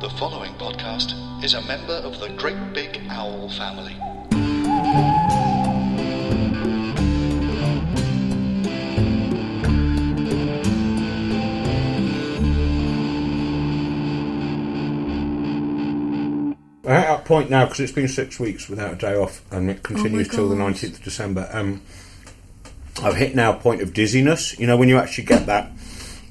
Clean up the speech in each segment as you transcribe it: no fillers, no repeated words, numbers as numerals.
The following podcast is a member of the Great Big Owl family. We're at that point now because it's been 6 weeks without a day off, and it continues till the 19th of December. I've hit now a point of dizziness. You know, when you actually get that.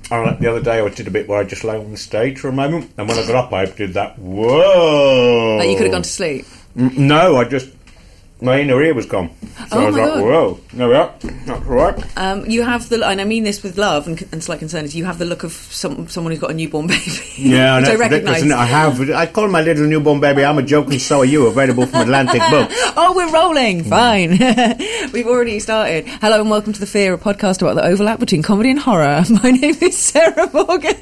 The other day I did a bit where I just lay on the stage for a moment, and when I got up I did that, whoa! Like you could have gone to sleep? No, I just, my inner ear was gone. So I was like, God. Whoa, there we are, that's all right. You have the, and I mean this with love and slight concern, is you have the look of someone who's got a newborn baby. Yeah, I know, recognise. I have, I call my little newborn baby, I'm a joke and so are you, available from Atlantic Book. Oh, we're rolling, fine. We've already started. Hello and welcome to The Fear, a podcast about the overlap between comedy and horror. My name is Sarah Morgan.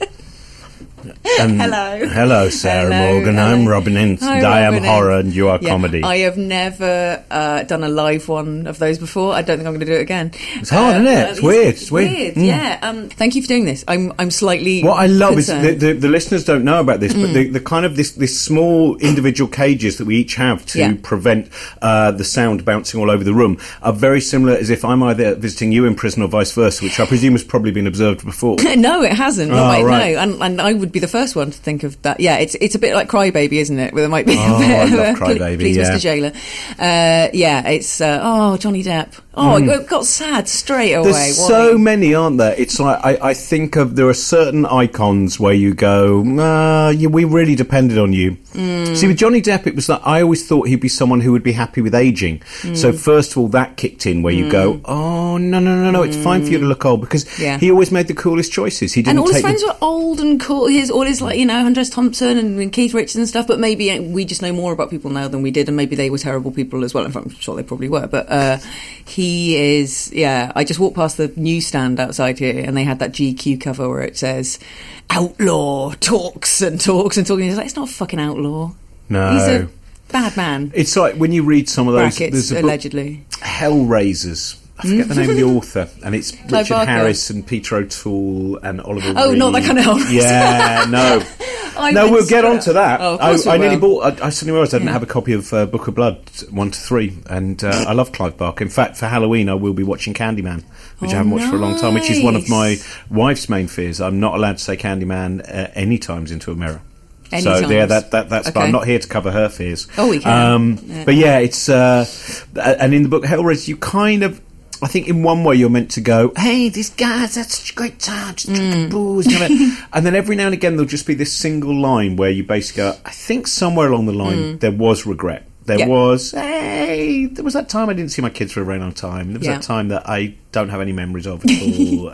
Hello, Sarah Morgan. I'm Robin Ince. I am horror and you are comedy. I have never done a live one of those before. I don't think I'm going to do it again. It's hard, isn't it? It's weird. Mm. Yeah. Thank you for doing this. I'm slightly. What I love concerned. Is the listeners don't know about this, but the kind of this small individual cages that we each have to prevent the sound bouncing all over the room are very similar as if I'm either visiting you in prison or vice versa, which I presume has probably been observed before. No, it hasn't. No, and I would be the first one to think of that. Yeah, it's a bit like Crybaby, isn't it? Where there might be a bit I love Crybaby, please, Mr. Jailer. It's Johnny Depp. It got sad straight away. There's so many, aren't there? It's like I think of there are certain icons where you go, we really depended on you. See, with Johnny Depp, it was like I always thought he'd be someone who would be happy with aging. So first of all, that kicked in where you go, no, it's fine for you to look old because he always made the coolest choices. He didn't. And all his friends were old and cool. His all his like Andres Thompson and Keith Richards and stuff. But maybe we just know more about people now than we did, and maybe they were terrible people as well. In fact, I'm sure they probably were. But he is, I just walked past the newsstand outside here and they had that GQ cover where it says, outlaw talks. And he's like, it's not a fucking outlaw. No. He's a bad man. It's like when you read some of those. Brackets, allegedly. Hellraisers. I forget the name of the author, and it's Richard Harris and Peter O'Toole and Oliver Reed. Oh, not that kind of Hellraiser. Yeah, no. We'll get on to that. I nearly bought. I suddenly realised I didn't have a copy of Book of Blood 1 to 3, and I love Clive Barker. In fact, for Halloween, I will be watching Candyman, which I haven't watched for a long time, which is one of my wife's main fears. I'm not allowed to say Candyman any times into a mirror. So yeah, that's. Okay. I'm not here to cover her fears. Oh, we can. But yeah, it's and in the book Hellraiser, you kind of. I think in one way you're meant to go, hey, this guy's had such a great time, just drinking booze. And then every now and again there'll just be this single line where you basically go, I think somewhere along the line there was regret. There was, hey, there was that time I didn't see my kids for a very long time. There was that time that I don't have any memories of at all.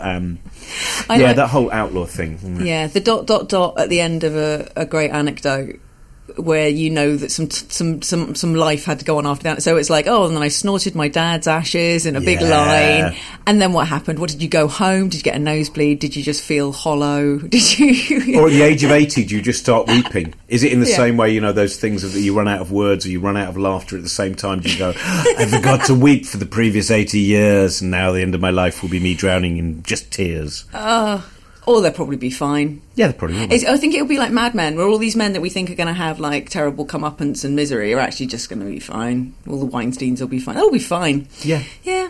That whole outlaw thing. Yeah, the ... at the end of a great anecdote. Where you know that some life had to go on after that, so it's like and then I snorted my dad's ashes in a big line, and then what happened? What did you go home? Did you get a nosebleed? Did you just feel hollow? Did you? Or at the age of 80, do you just start weeping? Is it in the same way? You know those things that you run out of words or you run out of laughter at the same time. Do you go? I forgot to weep for the previous 80 years, and now the end of my life will be me drowning in just tears. Or they'll probably be fine. Yeah, they'll probably be. I think it'll be like Mad Men, where all these men that we think are going to have like terrible comeuppance and misery are actually just going to be fine. All the Weinsteins will be fine. They'll be fine. Yeah. Yeah.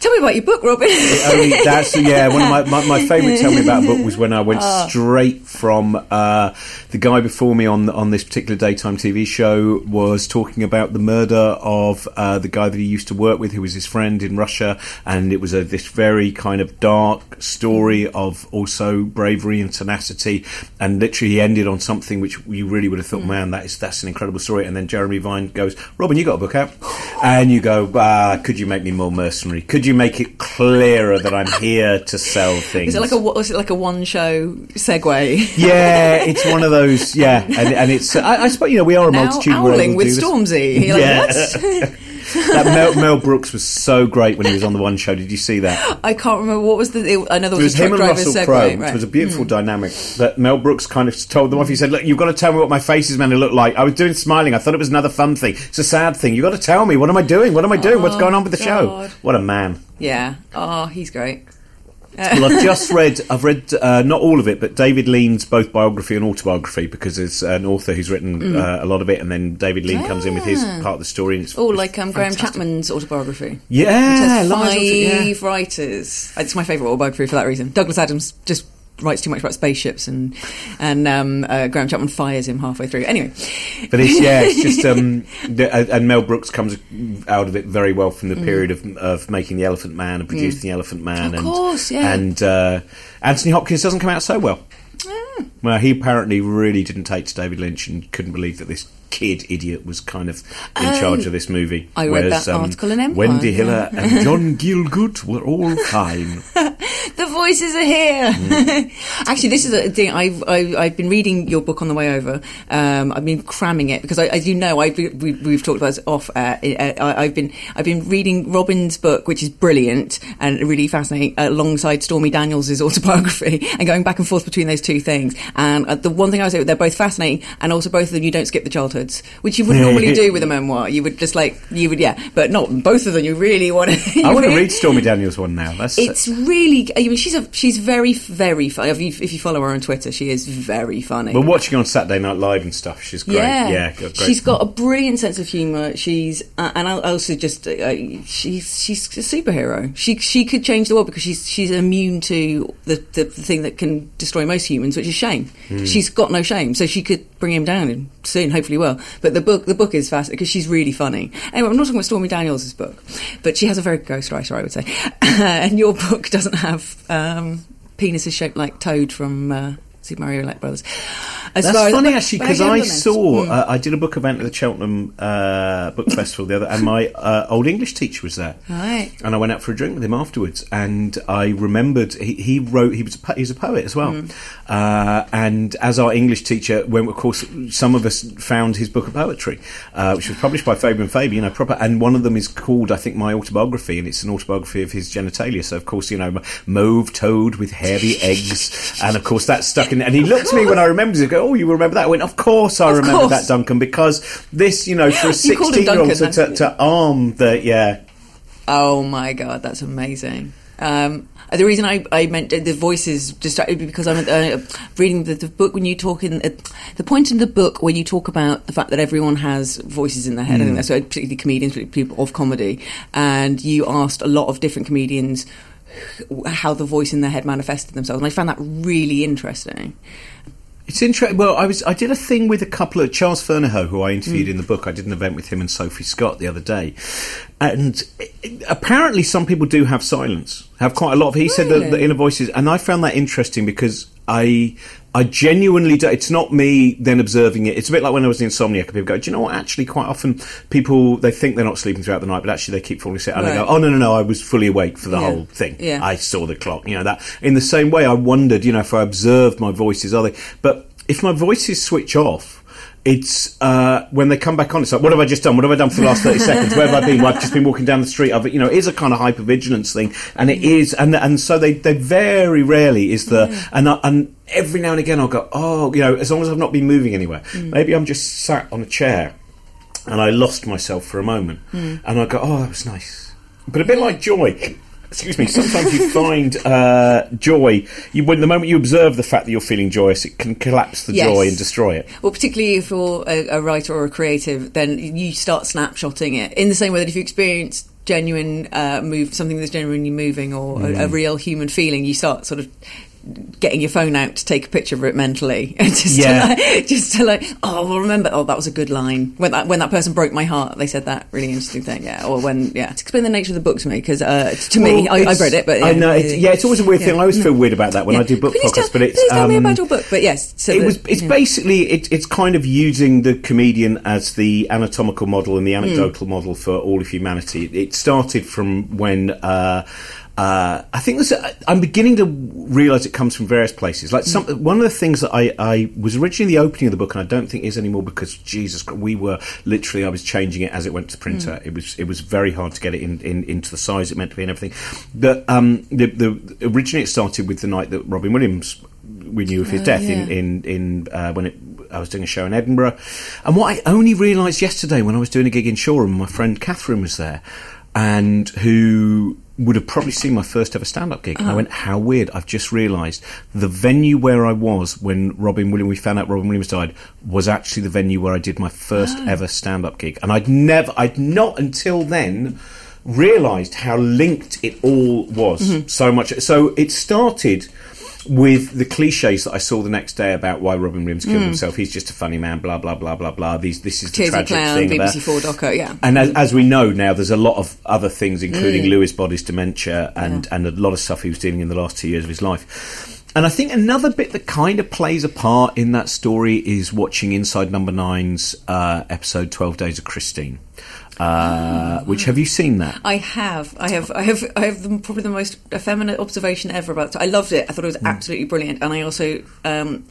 Tell me about your book, Robin. One of my favourite tell me about book was when I went straight from the guy before me on this particular daytime TV show was talking about the murder of the guy that he used to work with, who was his friend in Russia, and it was this very kind of dark story of also bravery and tenacity, and literally he ended on something which you really would have thought, man, that's an incredible story. And then Jeremy Vine goes, Robin, you got a book out, and you go, could you make me more mercenary? Could you you make it clearer that I'm here to sell things? Is it like a one-show segue? Yeah, it's one of those. Yeah, and it's I suppose, you know, we are a multitude. Now Howling with Stormzy. You're like, yeah. What? That Mel Brooks was so great when he was on the One Show. Did you see that? I can't remember what was the. I know there was a truck driver segment. It was him and Russell Crowe, which was a beautiful dynamic. That Mel Brooks kind of told them off. He said, "Look, you've got to tell me what my face is meant to look like. I was doing smiling. I thought it was another fun thing. It's a sad thing. You've got to tell me. What am I doing? What am I doing? What's going on with the show?" What a man! Yeah. Oh, he's great. Well, I've read not all of it, but David Lean's both biography and autobiography, because there's an author who's written a lot of it, and then David Lean comes in with his part of the story. And it's like Graham Chapman's autobiography. Yeah. Five writers. It's my favourite autobiography for that reason. Douglas Adams just writes too much about spaceships, and Graham Chapman fires him halfway through. Anyway. But it's just... and Mel Brooks comes out of it very well from the period of making The Elephant Man and producing The Elephant Man. Of course, yeah. And Anthony Hopkins doesn't come out so well. Mm. Well, he apparently really didn't take to David Lynch and couldn't believe that this kid idiot was kind of in charge of this movie. I read that article in Empire. Wendy Hiller and John Gielgud were all fine. The voices are here. Actually, this is a thing. I've been reading your book on the way over. I've been cramming it because, as you know, we've talked about this off air. I've been reading Robin's book, which is brilliant and really fascinating, alongside Stormy Daniels' autobiography, and going back and forth between those two things. And the one thing I would say, they're both fascinating, and also both of them, you don't skip the childhoods, which you wouldn't normally do with a memoir. But not both of them. You really want to. I want to read Stormy Daniels' one now. Really. I mean, she's very, very funny. If you follow her on Twitter, she is very funny. We're watching her on Saturday Night Live and stuff. She's great. Yeah, great. She's got a brilliant sense of humour. She's and I also just she's a superhero. She could change the world because she's immune to the thing that can destroy most humans, which is shame. She's got no shame, so she could bring him down soon, hopefully. But the book is fascinating because she's really funny. Anyway, I'm not talking about Stormy Daniels' book, but she has a very ghostwriter, I would say. And your book doesn't have penises shaped like Toad from Super Mario Brothers. That's funny, actually, because I did a book event at the Cheltenham Book Festival and my old English teacher was there. Right. And I went out for a drink with him afterwards, and I remembered he was a poet as well. And as our English teacher, of course, some of us found his book of poetry, which was published by Faber and Faber, you know, proper. And one of them is called, I think, My Autobiography, and it's an autobiography of his genitalia. So, of course, you know, mauve toad with hairy eggs, and of course that's stuck. And he looked at me when I remembered it. Oh, you remember that? I went, of course I remember that, Duncan, because this, you know, for a 16-year-old to arm the, yeah. Oh, my God, that's amazing. The reason I meant the voices distracted me because I'm reading the book when you talk in... the point in the book when you talk about the fact that everyone has voices in their head, I think that's particularly comedians, particularly people of comedy, and you asked a lot of different comedians how the voice in their head manifested themselves, and I found that really interesting. It's interesting. Well, I did a thing with a couple of Charles Fernyhough, who I interviewed in the book. I did an event with him and Sophie Scott the other day, and apparently some people do have silence, have quite a lot of. He said the inner voices, and I found that interesting because I genuinely do. It's not me then observing it. It's a bit like when I was an insomniac. People go, do you know what? Actually, quite often people, they think they're not sleeping throughout the night, but actually they keep falling asleep. And they go, oh, no, I was fully awake for the whole thing. Yeah. I saw the clock. You know, that. In the same way, I wondered, you know, if I observed my voices, are they... But if my voices switch off, it's when they come back on, it's like, what have I just done? What have I done for the last 30 seconds? Where have I been? Well, I've just been walking down the street. I've, you know, it is a kind of hypervigilance thing, and it is, and so they very rarely is the and every now and again I'll go, oh, you know, as long as I've not been moving anywhere, maybe I'm just sat on a chair, and I lost myself for a moment, and I go, oh, that was nice, but a bit like joy. Excuse me, sometimes you find joy. When the moment you observe the fact that you're feeling joyous, it can collapse the joy and destroy it. Well, particularly if you're a writer or a creative, then you start snapshotting it. In the same way that if you experience genuine something that's genuinely moving or a real human feeling, you start sort of getting your phone out to take a picture of it mentally, just to like, oh, well, remember, oh, that was a good line. When that person broke my heart, they said that really interesting thing, yeah. Or when, yeah. Explain the nature of the book to me, because to me, I've read it, but... Yeah. I know, it's always a weird thing. I always feel weird about that when I do book podcasts, but it's... Please tell me about your book, but yes. So it's basically, it's kind of using the comedian as the anatomical model and the anecdotal model for all of humanity. It started from when... I think I'm beginning to realise it comes from various places. Like one of the things that I was originally the opening of the book, and I don't think is anymore because Jesus Christ, I was changing it as it went to printer. It was very hard to get it into the size it meant to be and everything. But originally it started with the night that Robin Williams, we knew of his death when I was doing a show in Edinburgh, and what I only realised yesterday when I was doing a gig in Shoreham, my friend Catherine was there, and who would have probably seen my first ever stand-up gig. And I went, how weird. I've just realised the venue where I was when we found out Robin Williams died was actually the venue where I did my first ever stand-up gig. And I'd not until then realised how linked it all was. Mm-hmm. So much. So it started with the cliches that I saw the next day about why Robin Williams killed himself. He's just a funny man, blah, blah, blah, blah, blah. This is the tragic thing. BBC4 doco, yeah. And as we know now, there's a lot of other things, including Lewy Body's dementia and a lot of stuff he was dealing in the last 2 years of his life. And I think another bit that kind of plays a part in that story is watching Inside Number 9's episode 12 Days of Christine. Which, have you seen that? I have probably the most effeminate observation ever about it. I loved it. I thought it was absolutely brilliant, and I also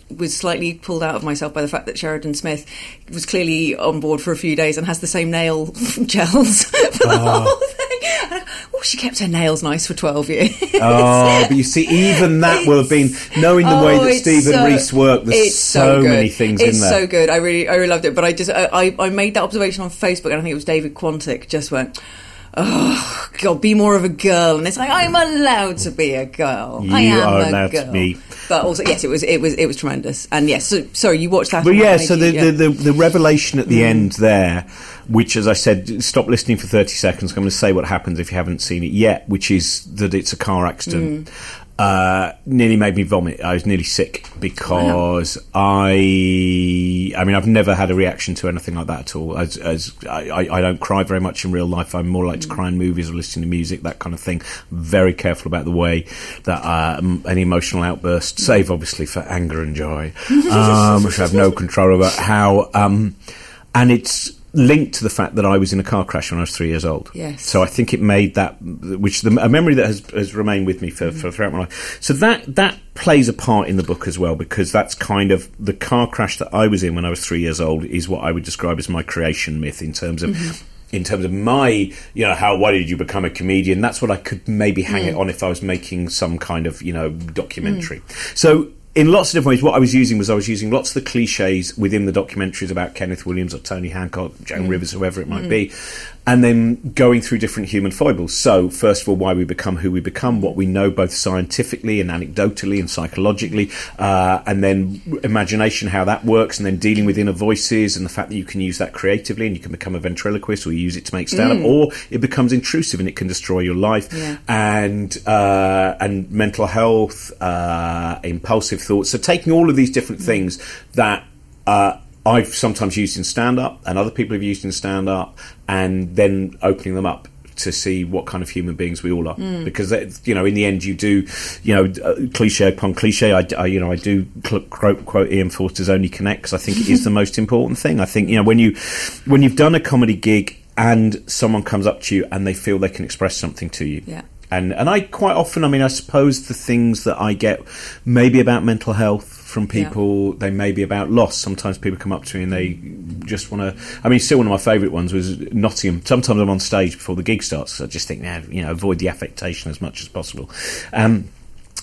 was slightly pulled out of myself by the fact that Sheridan Smith was clearly on board for a few days and has the same nail gels for the whole thing. Oh, she kept her nails nice for 12 years. Oh, but you see, even that will have been, knowing the way that Stephen Rees worked, there's so many things in there. It's so good. I really loved it. But I just, I made that observation on Facebook, and I think it was David Quantick just went, oh God, be more of a girl. And it's like, I'm allowed to be a girl. You are allowed to be. But also, yes, it was tremendous. And yes, so you watched that. But yeah, so the revelation at the end there, which, as I said, stop listening for 30 seconds. I'm going to say what happens if you haven't seen it yet, which is that it's a car accident. Nearly made me vomit. I was nearly sick because I mean, I've never had a reaction to anything like that at all. I don't cry very much in real life. I'm more like to cry in movies or listen to music, that kind of thing. Very careful about the way that an emotional outburst, save obviously for anger and joy, which I have no control over. And it's linked to the fact that I was in a car crash when I was 3 years old. Yes. So I think it made that, which a memory that has remained with me for throughout my life. So that plays a part in the book as well, because that's kind of the car crash that I was in when I was 3 years old is what I would describe as my creation myth in terms of... in terms of my, you know, why did you become a comedian? That's what I could maybe hang it on if I was making some kind of, you know, documentary. So in lots of different ways, what I was using lots of the cliches within the documentaries about Kenneth Williams or Tony Hancock, Joan Rivers, whoever it might be, and then going through different human foibles. So, first of all, why we become who we become, what we know both scientifically and anecdotally and psychologically, and then imagination, how that works, and then dealing with inner voices and the fact that you can use that creatively and you can become a ventriloquist or you use it to make stand-up, or it becomes intrusive and it can destroy your life, and mental health, impulsive thoughts. So taking all of these different things that I've sometimes used in stand-up and other people have used in stand-up, and then opening them up to see what kind of human beings we all are, because, you know, in the end you do, you know, cliche upon cliche. I do quote Ian Forster's Only Connect, because I think it is the most important thing. I think, you know, when you've done a comedy gig and someone comes up to you and they feel they can express something to you, and I quite often, I mean, I suppose the things that I get maybe about mental health from people, they may be about loss. Sometimes people come up to me and they just want to... I mean, still one of my favourite ones was Nottingham. Sometimes I'm on stage before the gig starts, because I just think, you know, avoid the affectation as much as possible.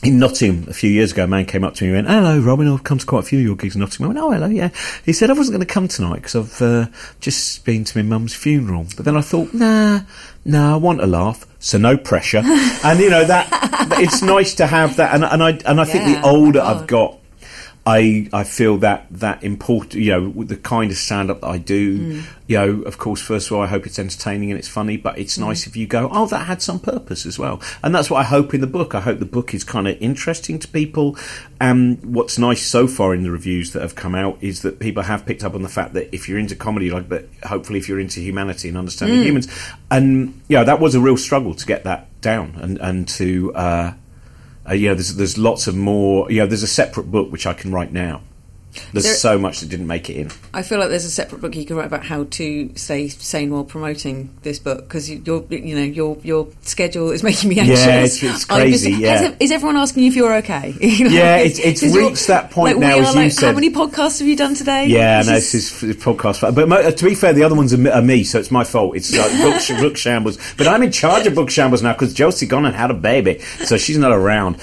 In Nottingham a few years ago, a man came up to me and went, hello, Robin, I've come to quite a few of your gigs in Nottingham. I went, oh, hello, yeah. He said, I wasn't going to come tonight because I've just been to my mum's funeral. But then I thought, nah, I want a laugh, so no pressure. And, you know, that it's nice to have that. And I think the older I've got, I feel that important, you know, with the kind of stand-up that I do, you know, of course, first of all, I hope it's entertaining and it's funny, but it's nice if you go, oh, that had some purpose as well. And that's what I hope in the book. I hope the book is kind of interesting to people. And what's nice so far in the reviews that have come out is that people have picked up on the fact that if you're into comedy like that, hopefully if you're into humanity and understanding humans. And, you know, that was a real struggle to get that down and to... yeah, there's lots of more. Yeah, there's a separate book which I can write now. There's so much that didn't make it in. I feel like there's a separate book you can write about how to stay sane while promoting this book, because your schedule is making me anxious. Yeah, it's crazy. Is everyone asking you if you're okay? You know, yeah, it's reached that point now. As you said, how many podcasts have you done today? Yeah, no, this is podcast. But to be fair, the other ones are me, so it's my fault. It's Brooke Shambles, but I'm in charge of Brooke Shambles now because Josie gone and had a baby, so she's not around.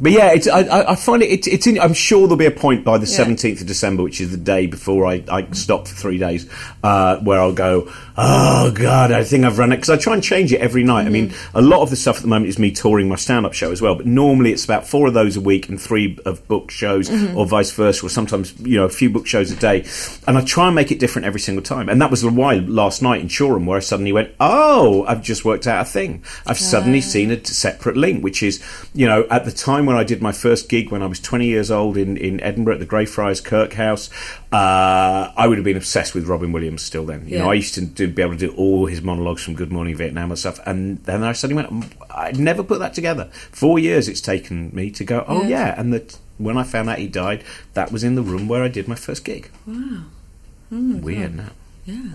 But yeah, I find it's in. I'm sure there'll be a point by the 17th of December, which is the day before I stop for 3 days, where I'll go, oh God, I think I've run it, because I try and change it every night. I mean, a lot of the stuff at the moment is me touring my stand-up show as well, but normally it's about 4 of those a week and 3 of book shows, or vice versa, or sometimes, you know, a few book shows a day, and I try and make it different every single time. And that was why last night in Shoreham, where I suddenly went, oh, I've just worked out a thing. I've suddenly seen a separate link, which is, you know, at the time when I did my first gig when I was 20 years old in Edinburgh at the Greyfriars Kirk House, I would have been obsessed with Robin Williams still then. You know, I used to be able to do all his monologues from Good Morning Vietnam and stuff, and then I suddenly went, I'd never put that together. 4 years it's taken me to go, oh yeah, and when I found out he died, that was in the room where I did my first gig. Wow. Oh, weird now. Yeah.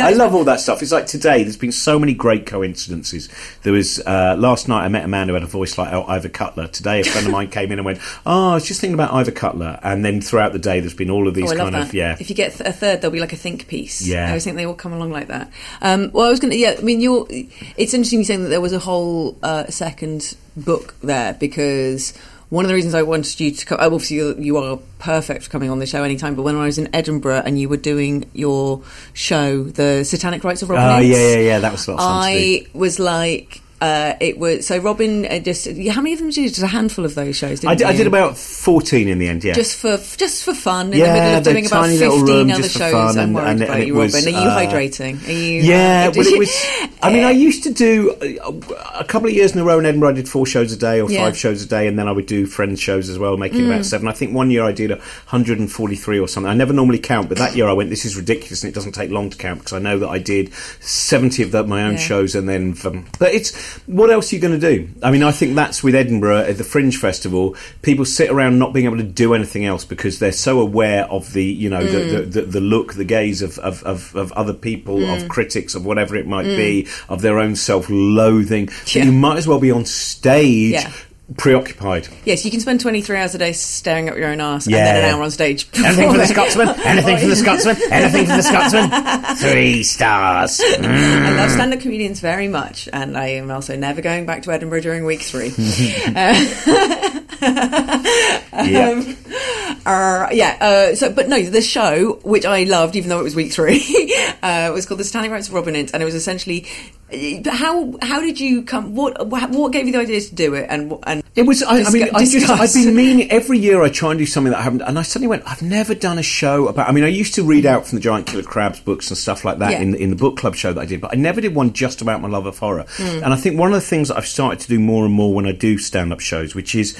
I love all that stuff. It's like today, there's been so many great coincidences. There was, last night I met a man who had a voice like Ivor Cutler. Today a friend of mine came in and went, oh, I was just thinking about Ivor Cutler. And then throughout the day there's been all of these kind of. If you get a third, there'll be like a think piece. Yeah. I always think they all come along like that. Well, I was going to, yeah, I mean, it's interesting you're saying that there was a whole second book there, because... One of the reasons I wanted you to come... Obviously, you are perfect for coming on the show anytime, but when I was in Edinburgh and you were doing your show, The Satanic Rites of Robin Williams... Oh, yeah, that was sort of fun to do. I was like... it was... So Robin just... How many of them did you do? Just a handful of those shows, didn't you? I did about 14 in the end, yeah. Just for fun, in the middle of doing about 15 other shows. I'm worried about you, Robin. Are you hydrating? Are you... Yeah, well, it was... I mean, I used to do a couple of years in a row in Edinburgh. I did 4 shows a day or 5 shows a day, and then I would do friends shows as well, making about 7. I think one year I did 143 or something. I never normally count, but that year I went, this is ridiculous, and it doesn't take long to count, because I know that I did 70 of my own shows, and then... But it's... What else are you going to do? I mean, I think that's with Edinburgh, at the Fringe Festival, people sit around not being able to do anything else because they're so aware of the, you know, the look, the gaze of other people, of critics, of whatever it might be, of their own self-loathing. Yeah. But you might as well be on stage... Yeah. Preoccupied. Yes, you can spend 23 hours a day staring at your own arse, and then an hour on stage. Anything for the Scotsman? Anything for the Scotsman? Anything for the Scotsman? 3 stars. I love stand-up comedians very much, and I am also never going back to Edinburgh during week 3. But no, the show, which I loved, even though it was week 3, was called The Satanic Rites of Robin Williams, and it was essentially... How did you come? What gave you the idea to do it? And it was. I've been meaning every year I try and do something that I haven't. And I suddenly went, I've never done a show about. I mean, I used to read out from the Giant Killer Crabs books and stuff like that in the book club show that I did, but I never did one just about my love of horror. And I think one of the things that I've started to do more and more when I do stand up shows, which is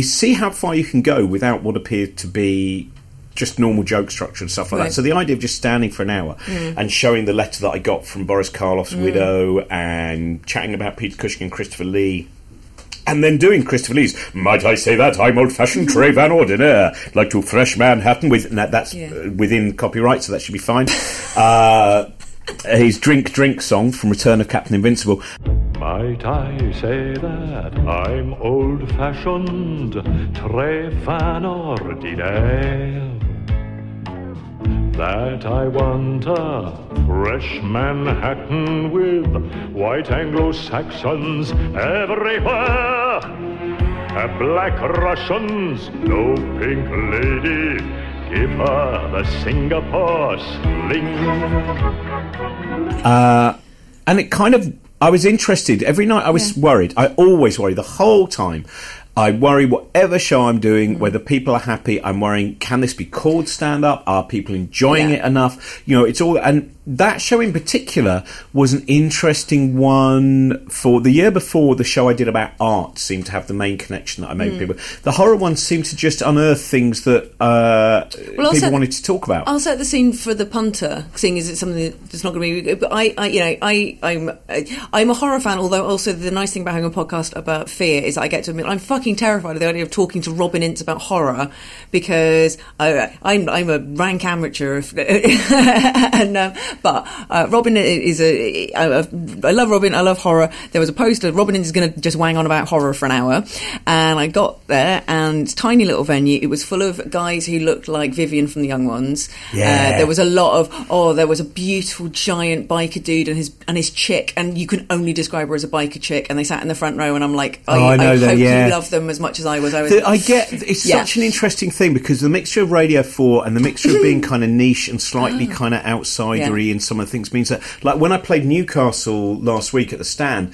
see how far you can go without what appeared to be just normal joke structure and stuff like that. So the idea of just standing for an hour and showing the letter that I got from Boris Karloff's widow, and chatting about Peter Cushing and Christopher Lee, and then doing Christopher Lee's, might I say that I'm old-fashioned Très Van Ordinaire, like to fresh Manhattan with... And that's within copyright, so that should be fine. His Drink song from Return of Captain Invincible. Might I say that I'm old-fashioned Très Van Ordinaire, that I want a fresh Manhattan with white Anglo-Saxons everywhere, a black Russians, no pink lady, give her the Singapore sling. And it kind of, I was interested. Every night I was worried. I always worry the whole time. I worry whatever show I'm doing, whether people are happy. I'm worrying, can this be called stand-up? Are people enjoying it enough? You know, it's all... And that show in particular was an interesting one for... The year before, the show I did about art seemed to have the main connection that I made with people. The horror one seemed to just unearth things that people wanted to talk about. Also, the scene for The Punter, seeing as it's something that's not going to be... But I'm a horror fan, although also the nice thing about having a podcast about fear is I get to admit I'm fucking terrified of the idea of talking to Robin Ince about horror, because I'm a rank amateur but Robin is I love Robin, I love horror. There was a poster, Robin Ince is going to just wang on about horror for an hour, and I got there, and it's a tiny little venue, it was full of guys who looked like Vivian from The Young Ones. There was a lot of there was a beautiful giant biker dude and his chick, and you can only describe her as a biker chick, and they sat in the front row, and I'm like, I love them as much as I was. Such an interesting thing, because the mixture of Radio 4 and the mixture of being kind of niche and slightly kind of outsidery in some of the things means that, like, when I played Newcastle last week at the Stand,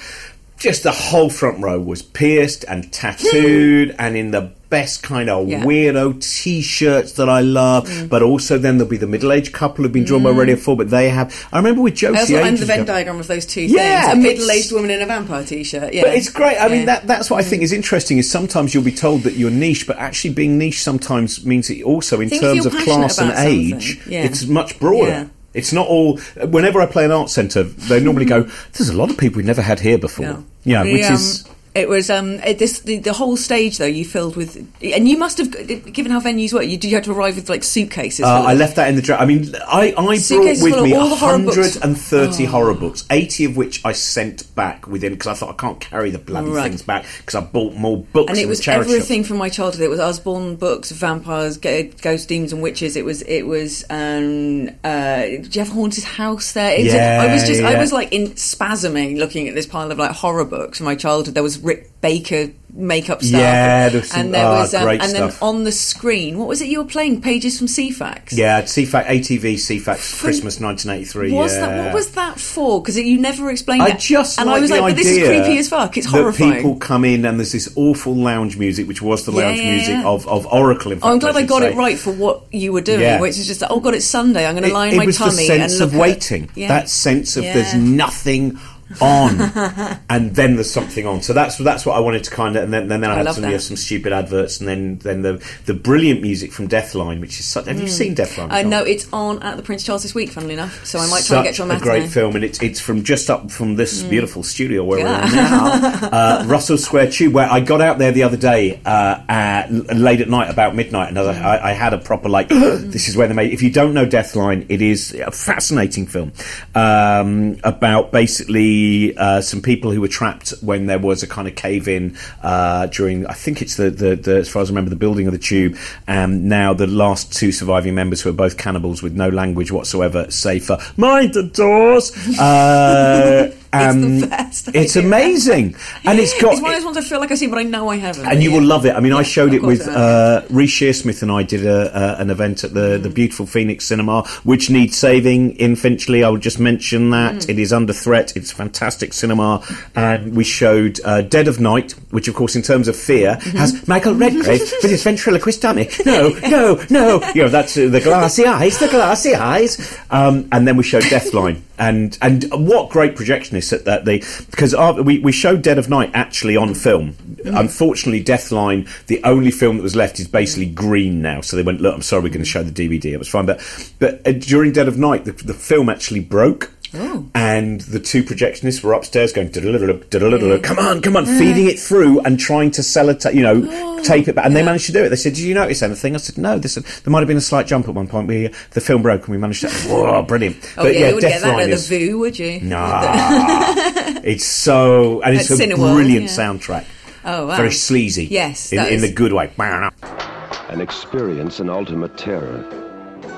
just the whole front row was pierced and tattooed and in the best kind of weirdo T-shirts that I love, but also then there'll be the middle-aged couple who've been drawn by Radio 4, but they have... I remember with Josie... I'm the Venn diagram of those two things, a middle-aged woman in a vampire T-shirt. Yeah. But it's great. I mean, that's what I think is interesting, is sometimes you'll be told that you're niche, but actually being niche sometimes means that also in terms of class and age, it's much broader. Yeah. It's not all... Whenever I play an art centre, they normally go, there's a lot of people we've never had here before. No. Yeah, which is... It was the whole stage though you filled with, and you must have, given how venues were, you had to arrive with like suitcases. I left that in the drawer. I mean, I brought with me 130 horror books, 80 of which I sent back within, because I thought I can't carry the bloody things back, because I bought more books. And it was everything from my childhood. It was Osborne books, vampires, ghosts, demons, and witches. It was Jeff Haunted House. There, I was like in spasming looking at this pile of like horror books from my childhood. There was Rick Baker makeup stuff, great and stuff. Then on the screen, what was it you were playing? Pages from Ceefax. Yeah, Ceefax, ATV Ceefax, Christmas 1983. What was that for? Because you never explained it. I was like, but this is creepy as fuck. It's horrifying. People come in and there's this awful lounge music, which was the lounge music of Oracle. In fact, I'm glad I got it right for what you were doing, which is just, oh god, it's Sunday. I'm going to lie in my tummy and look. It was the sense of waiting. Yeah. That sense of there's nothing on, and then there's something on. So that's what I wanted to kind of, and then I had some stupid adverts, and then the brilliant music from Deathline, which is such. Have you seen Deathline? I know it's on at the Prince Charles this week, funnily enough. So I might try and get you on that. It's a great film, and it's from just up from this beautiful studio where we're in now, Russell Square Tube, where I got out there the other day late at night, about midnight, and I had a proper like. This is where they made. If you don't know Deathline, it is a fascinating film about basically. Some people who were trapped when there was a kind of cave-in during, I think it's the as far as I remember, the building of the Tube, and now the last two surviving members, who are both cannibals with no language whatsoever, say for mind the doors. It's the best. It's amazing. And it's got... It's one of those ones I feel like I've seen, but I know I haven't. And you will love it. I mean, I showed it with Rhys Shearsmith, and I did an event at the beautiful Phoenix Cinema, which needs saving in Finchley. I would just mention that. It is under threat. It's fantastic cinema. And we showed Dead of Night, which, of course, in terms of fear, has Michael Redgrave with his ventriloquist dummy. No. You know, that's the glassy eyes. And then we showed Deathline. And what great projectionists at that they, because we showed Dead of Night actually on film. Unfortunately, Deathline, the only film that was left, is basically green now, so they went, look, I'm sorry, we're going to show the DVD. It was fine, but during Dead of Night the film actually broke. Oh. And the two projectionists were upstairs going, come on, feeding it through and trying to sell it, tape it back. And they managed to do it. They said, did you notice anything? I said, no. They said, there might have been a slight jump at one point. The film broke and we managed to... Whoa, brilliant. But you wouldn't get that at the VU, would you? Nah. It's so... And it's a brilliant soundtrack. Oh, wow. Very sleazy. Yes. In the good way. An experience in ultimate terror.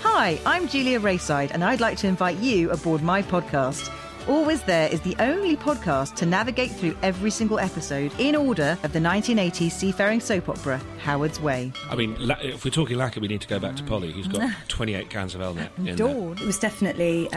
Hi, I'm Julia Rayside, and I'd like to invite you aboard my podcast. Always There is the only podcast to navigate through every single episode in order of the 1980s seafaring soap opera, Howard's Way. I mean, if we're talking lacquer, we need to go back to Polly, who's got 28 cans of Elnet in Dawn. It was definitely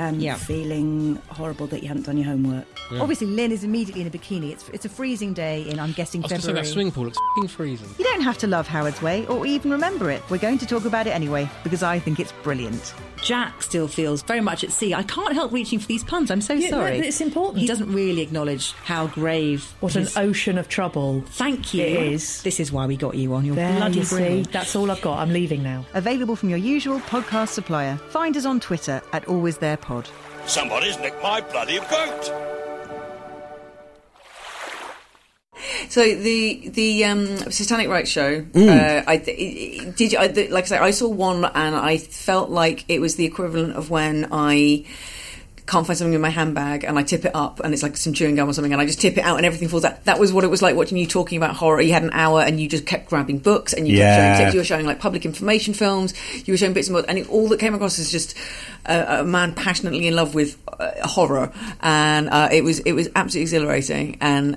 feeling horrible that you hadn't done your homework. Yeah. Obviously, Lynn is immediately in a bikini. It's a freezing day in, I'm guessing, February. I was just saying that swimming pool looks f***ing freezing. You don't have to love Howard's Way or even remember it. We're going to talk about it anyway, because I think it's brilliant. Jack still feels very much at sea. I can't help reaching for these puns. I'm so sorry. No, but it's important. He doesn't really acknowledge how grave... an ocean of trouble. Thank you. It is. This is why we got you on your bloody screen. That's all I've got. I'm leaving now. Available from your usual podcast supplier. Find us on Twitter at AlwaysTherePod. Somebody's nicked my bloody goat. So the Satanic Rites show, like I say, I saw one and I felt like it was the equivalent of when I can't find something in my handbag and I tip it up and it's like some chewing gum or something and I just tip it out and everything falls out. That was what it was like watching you talking about horror. You had an hour and you just kept grabbing books and you kept showing tips. You were showing like public information films. You were showing bits and bobs, and all that came across is just a man passionately in love with horror, and it was absolutely exhilarating. And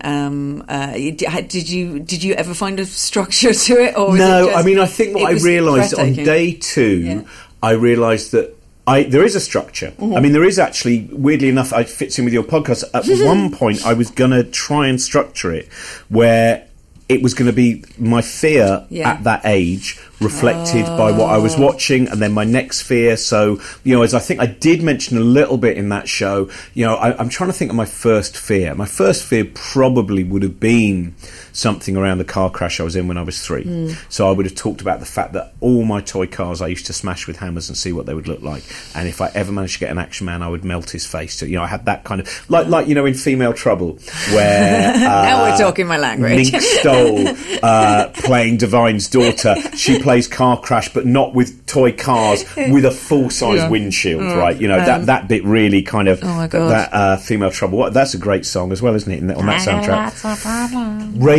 did you ever find a structure to it? Or no, I mean, I think what I realised on day two, I realised that there is a structure. Mm-hmm. I mean, there is actually, weirdly enough, it fits in with your podcast. At one point, I was going to try and structure it where it was going to be my fear at that age reflected by what I was watching, and then my next fear. So, you know, as I think I did mention a little bit in that show, you know, I'm trying to think of my first fear. My first fear probably would have been something around the car crash I was in when I was 3. So I would have talked about the fact that all my toy cars I used to smash with hammers and see what they would look like, and if I ever managed to get an Action Man I would melt his face. So, you know, I had that kind of like you know, in Female Trouble, where now we're talking my language. Mink Stoll playing Divine's daughter, she plays Car Crash, but not with toy cars, with a full-size windshield, right? You know, that bit really kind of... Oh, my God. That Female Trouble. That's a great song as well, isn't it, on that soundtrack?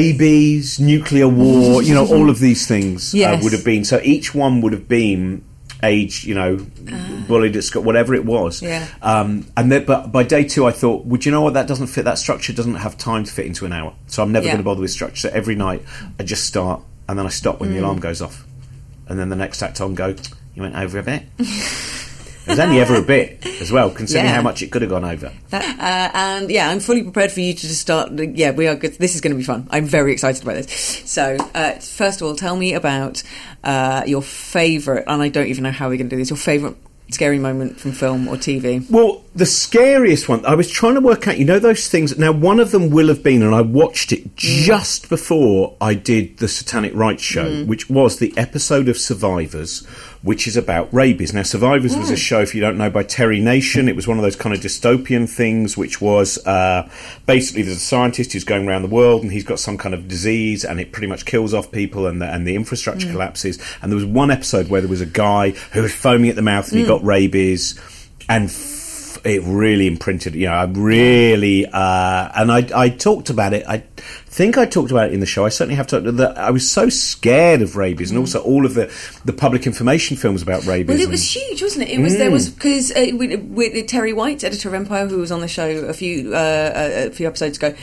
Rabies, nuclear war, you know, all of these things would have been... So each one would have been age, you know, bullied at school, whatever it was. Yeah. But by day two, I thought, well, do you know what? That doesn't fit. That structure doesn't have time to fit into an hour. So I'm never going to bother with structure. So every night, I just start, and then I stop when the alarm goes off. And then the next act on go, you went over a bit. It was only ever a bit as well, considering how much it could have gone over. And I'm fully prepared for you to just start. Yeah, we are good. This is going to be fun. I'm very excited about this. So, first of all, tell me about your favourite, and I don't even know how we're going to do this, your favourite scary moment from film or TV. Well, the scariest one, I was trying to work out, you know, those things. Now, one of them will have been, and I watched it just before I did the Satanic Rites show, which was the episode of Survivors, which is about rabies. Now, Survivors was a show, if you don't know, by Terry Nation. It was one of those kind of dystopian things, which was basically there's a scientist who's going around the world and he's got some kind of disease and it pretty much kills off people, and the infrastructure collapses. And there was one episode where there was a guy who was foaming at the mouth and he got rabies, and it really imprinted, you know, I talked about it, I think I talked about it in the show. I certainly have talked about that. I was so scared of rabies, and also all of the public information films about rabies. Well, it was huge, wasn't it? It was there was because with Terry White, editor of Empire, who was on the show a few episodes ago,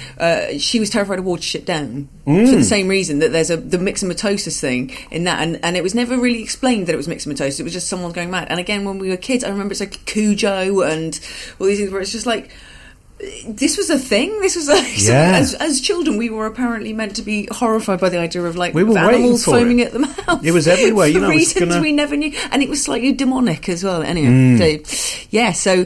she was terrified of Watership Down for the same reason that there's the myxomatosis thing in that, and it was never really explained that it was myxomatosis. It was just someone going mad. And again, when we were kids, I remember it's like Cujo and all these things where it's just like, this was a thing. This was like, as children, we were apparently meant to be horrified by the idea of like we were animals foaming at the mouth. It was everywhere, you know. For reasons we never knew, and it was slightly demonic as well. Anyway, so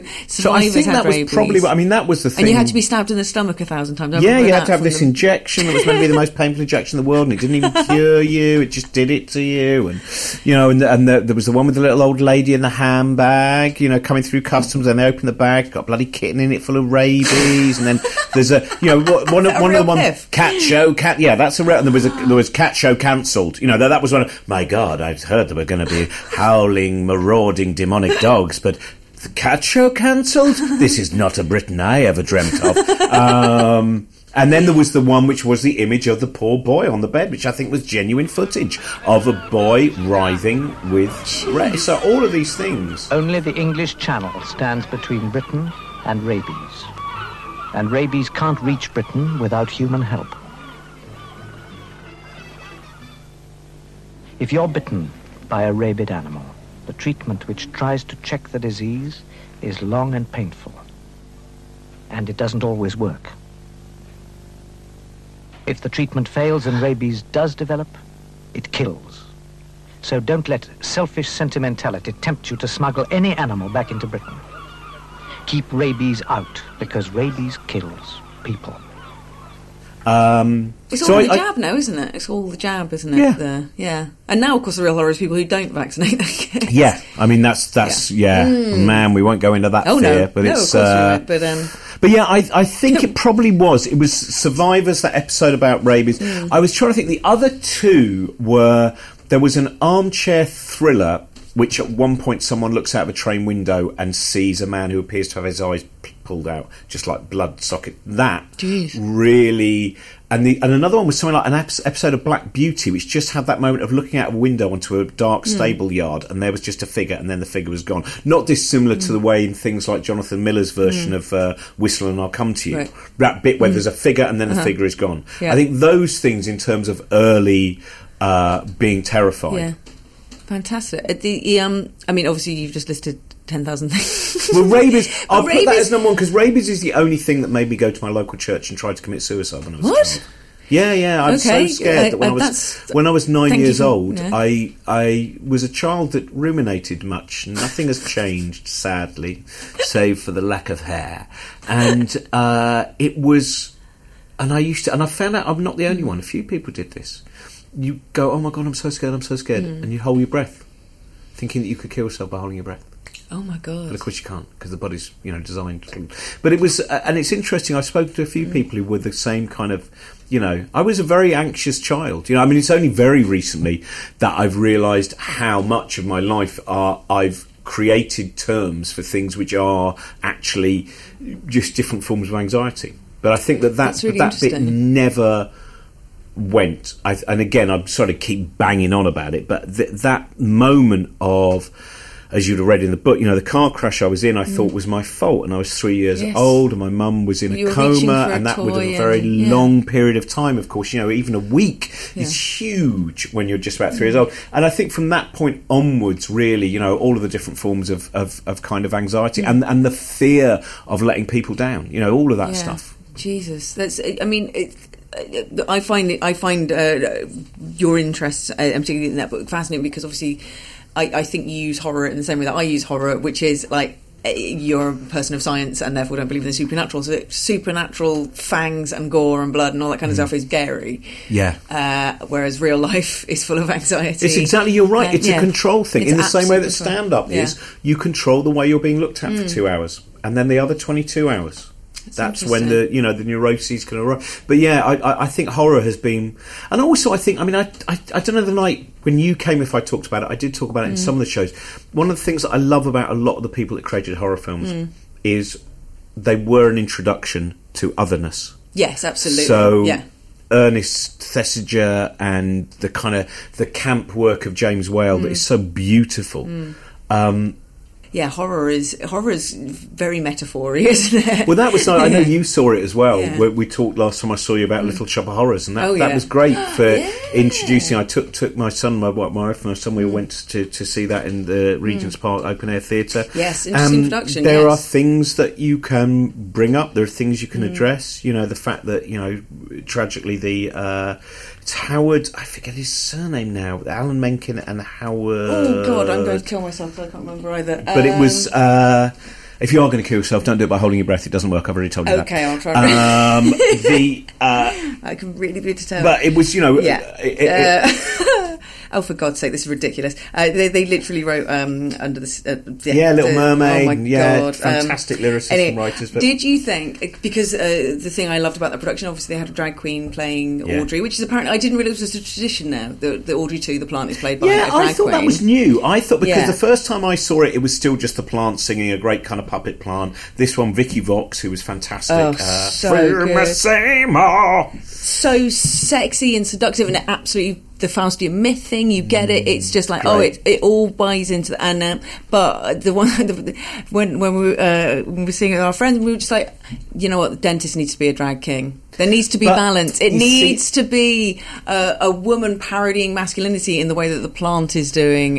I think that was probably. I mean, that was the thing. And you had to be stabbed in the stomach 1,000 times. Yeah, you had to have this injection that was meant to be the most painful injection in the world, and it didn't even cure you. It just did it to you, and you know, and there was the one with the little old lady in the handbag, you know, coming through customs, and they opened the bag, got a bloody kitten in it full of rabies. And then there's a, you know, one of the cat show, yeah, that's a real, and there was cat show cancelled, you know, that was one of, my God, I'd heard there were going to be howling, marauding, demonic dogs, but the cat show cancelled? This is not a Britain I ever dreamt of. And then there was the one which was the image of the poor boy on the bed, which I think was genuine footage of a boy writhing with rabies. So all of these things. Only the English Channel stands between Britain and rabies. And rabies can't reach Britain without human help. If you're bitten by a rabid animal, the treatment which tries to check the disease is long and painful, and it doesn't always work. If the treatment fails and rabies does develop, it kills. So don't let selfish sentimentality tempt you to smuggle any animal back into Britain. Keep rabies out, because rabies kills people. It's all the jab now, isn't it? It's all the jab, isn't it? Yeah. And now, of course, the real horror is people who don't vaccinate their kids. Yeah, I mean, that's Man, we won't go into that fear. No. But it's, of course we won't, but yeah, I think it probably was. It was Survivors, that episode about rabies. Mm. I was trying to think. The other two were, there was an armchair thriller, which at one point someone looks out of a train window and sees a man who appears to have his eyes pulled out, just like blood socket. That really... And another one was something like an episode of Black Beauty, which just had that moment of looking out a window onto a dark stable yard, and there was just a figure, and then the figure was gone. Not dissimilar to the way in things like Jonathan Miller's version of Whistle and I'll Come to You. Right. That bit where there's a figure and then the figure is gone. Yeah. I think those things in terms of early being terrified... Yeah. Fantastic. The I mean, obviously, you've just listed 10,000 things. Well, rabies. I'll put that as number one, because rabies is the only thing that made me go to my local church and try to commit suicide when I was a child. Yeah. I was so scared that when I was 9 years old, I was a child that ruminated much. Nothing has changed, sadly, save for the lack of hair. And it was, and I used to, and I found out I'm not the only one. A few people did this. You go, oh my God, I'm so scared, and you hold your breath, thinking that you could kill yourself by holding your breath. Oh my God. But of course you can't, because the body's, you know, designed. But it was, and it's interesting, I've spoken to a few people who were the same kind of, you know, I was a very anxious child. You know, I mean, it's only very recently that I've realised how much of my life I've created terms for things which are actually just different forms of anxiety. But I think that's really that bit never... went. And again, I'm sorry to keep banging on about it, but that moment of, as you'd have read in the book, you know, the car crash I was in, I thought was my fault, and I was 3 years old, and my mum was in a coma, and that would have a very long period of time, of course, you know, even a week is huge when you're just about 3 years old. And I think from that point onwards, really, you know, all of the different forms of kind of anxiety and the fear of letting people down, you know, all of that stuff. Jesus, that's, I mean, it's, I find your interest, particularly in that book, fascinating, because obviously I think you use horror in the same way that I use horror, which is like, you're a person of science and therefore don't believe in the supernatural. So supernatural fangs and gore and blood and all that kind of stuff is scary. Yeah. Whereas real life is full of anxiety. It's exactly, you're right. It's a control thing. It's in the same way that stand-up is, you control the way you're being looked at for 2 hours, and then the other 22 hours. That's when the, you know, the neuroses can arrive. But yeah, I think horror has been, and also I think, I mean, I don't know, the night when you came, if I talked about it, I did talk about it in some of the shows. One of the things that I love about a lot of the people that created horror films is they were an introduction to otherness. Yes, absolutely. So Ernest Thesiger and the kind of the camp work of James Whale that is so beautiful. Yeah, horror is very metaphor-y, isn't it? Well, that was I know you saw it as well. Yeah. We talked last time I saw you about Little Shop of Horrors, and that was great for introducing. I took my son, my wife, and my son. We went to see that in the Regent's Park Open Air Theatre. Yes, interesting production. There are things that you can bring up. There are things you can address. You know, the fact that tragically the. It's Howard, I forget his surname now, Alan Menken and Howard... Oh, God, I'm going to kill myself because I can't remember either. But it was... if you are going to kill yourself, don't do it by holding your breath. It doesn't work. I've already told you that. Okay, I'll try. I can really be determined. But it was, oh, for God's sake, this is ridiculous. They literally wrote under the... Little Mermaid. Oh, my God. Fantastic lyricists and writers. But did you think... Because the thing I loved about that production, obviously they had a drag queen playing Audrey, which is apparently... I didn't realise it was a tradition now. The Audrey 2, the plant, is played by a drag queen. Yeah, I thought that was new. I thought... Because the first time I saw it, it was still just the plant singing a great kind of puppet plant. This one, Vicky Vox, who was fantastic. Oh, so sexy and seductive and absolutely... The Faustian myth thing, you get it. It's just like, great. it all buys into that. And but the one when we were seeing it with our friends, we were just like, you know what, the dentist needs to be a drag king. There needs to be balance. It needs to be a woman parodying masculinity in the way that the plant is doing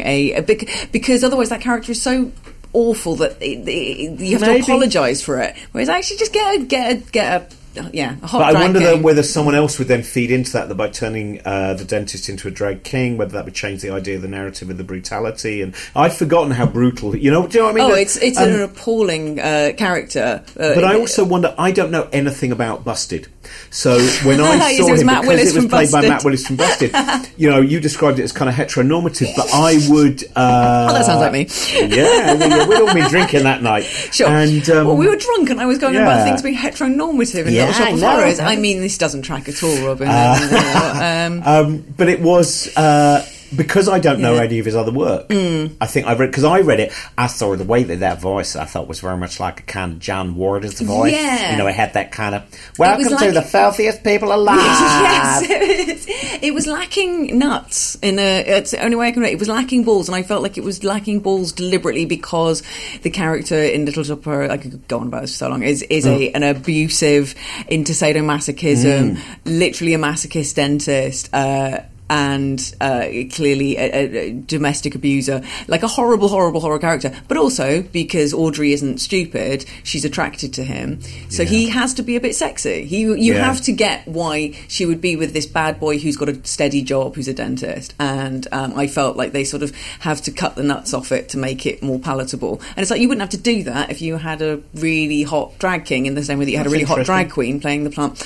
because otherwise that character is so awful that you have to apologise for it. Whereas actually, just get a. But I wonder though whether someone else would then feed into that by turning the dentist into a drag king, whether that would change the idea of the narrative of the brutality. And I'd forgotten how brutal, do you know what I mean? Oh, it's an appalling character. But I also wonder, I don't know anything about Busted. So when I saw him, because it was played by Matt Willis from Busted, you described it as kind of heteronormative, but I would... oh, that sounds like me. Yeah, we'd all been drinking that night. Sure. And, well, we were drunk and I was going about things being heteronormative. And I mean, this doesn't track at all, Robin. But it was... because I don't know any of his other work, I think I read it. I saw the way that voice I thought was very much like a kind of John Warder's voice. Yeah. It had that kind of welcome to the filthiest people alive. Yes, it was lacking nuts. It's the only way I can. It was lacking balls, and I felt like it was lacking balls deliberately because the character in Little Shop of Horrors, I could go on about this for so long, is an abusive, into sadomasochism, literally a masochist dentist. And clearly a domestic abuser, like a horrible character, but also because Audrey isn't stupid, she's attracted to him, so he has to be a bit sexy. You have to get why she would be with this bad boy who's got a steady job, who's a dentist, and I felt like they sort of have to cut the nuts off it to make it more palatable. And it's like, you wouldn't have to do that if you had a really hot drag king, in the same way that you had a really hot drag queen playing the plant.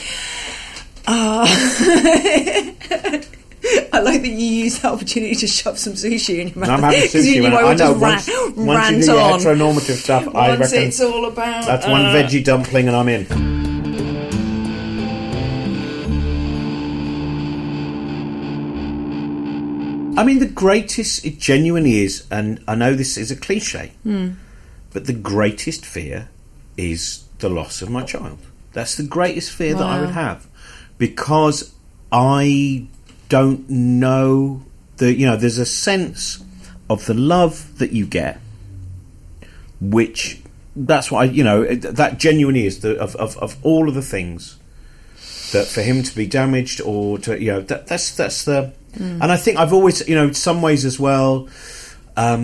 I like that you used that opportunity to shove some sushi in your mouth. I'm having sushi. You knew I would just rant you do on. Heteronormative stuff, once I reckon it's all about... That's one veggie dumpling and I'm in. I mean, the greatest... It genuinely is, and I know this is a cliche, but the greatest fear is the loss of my child. That's the greatest fear that I would have. Because I... don't know that there's a sense of the love that you get, which that's why that genuinely is of all of the things that for him to be damaged or to that's the and I think I've always in some ways as well I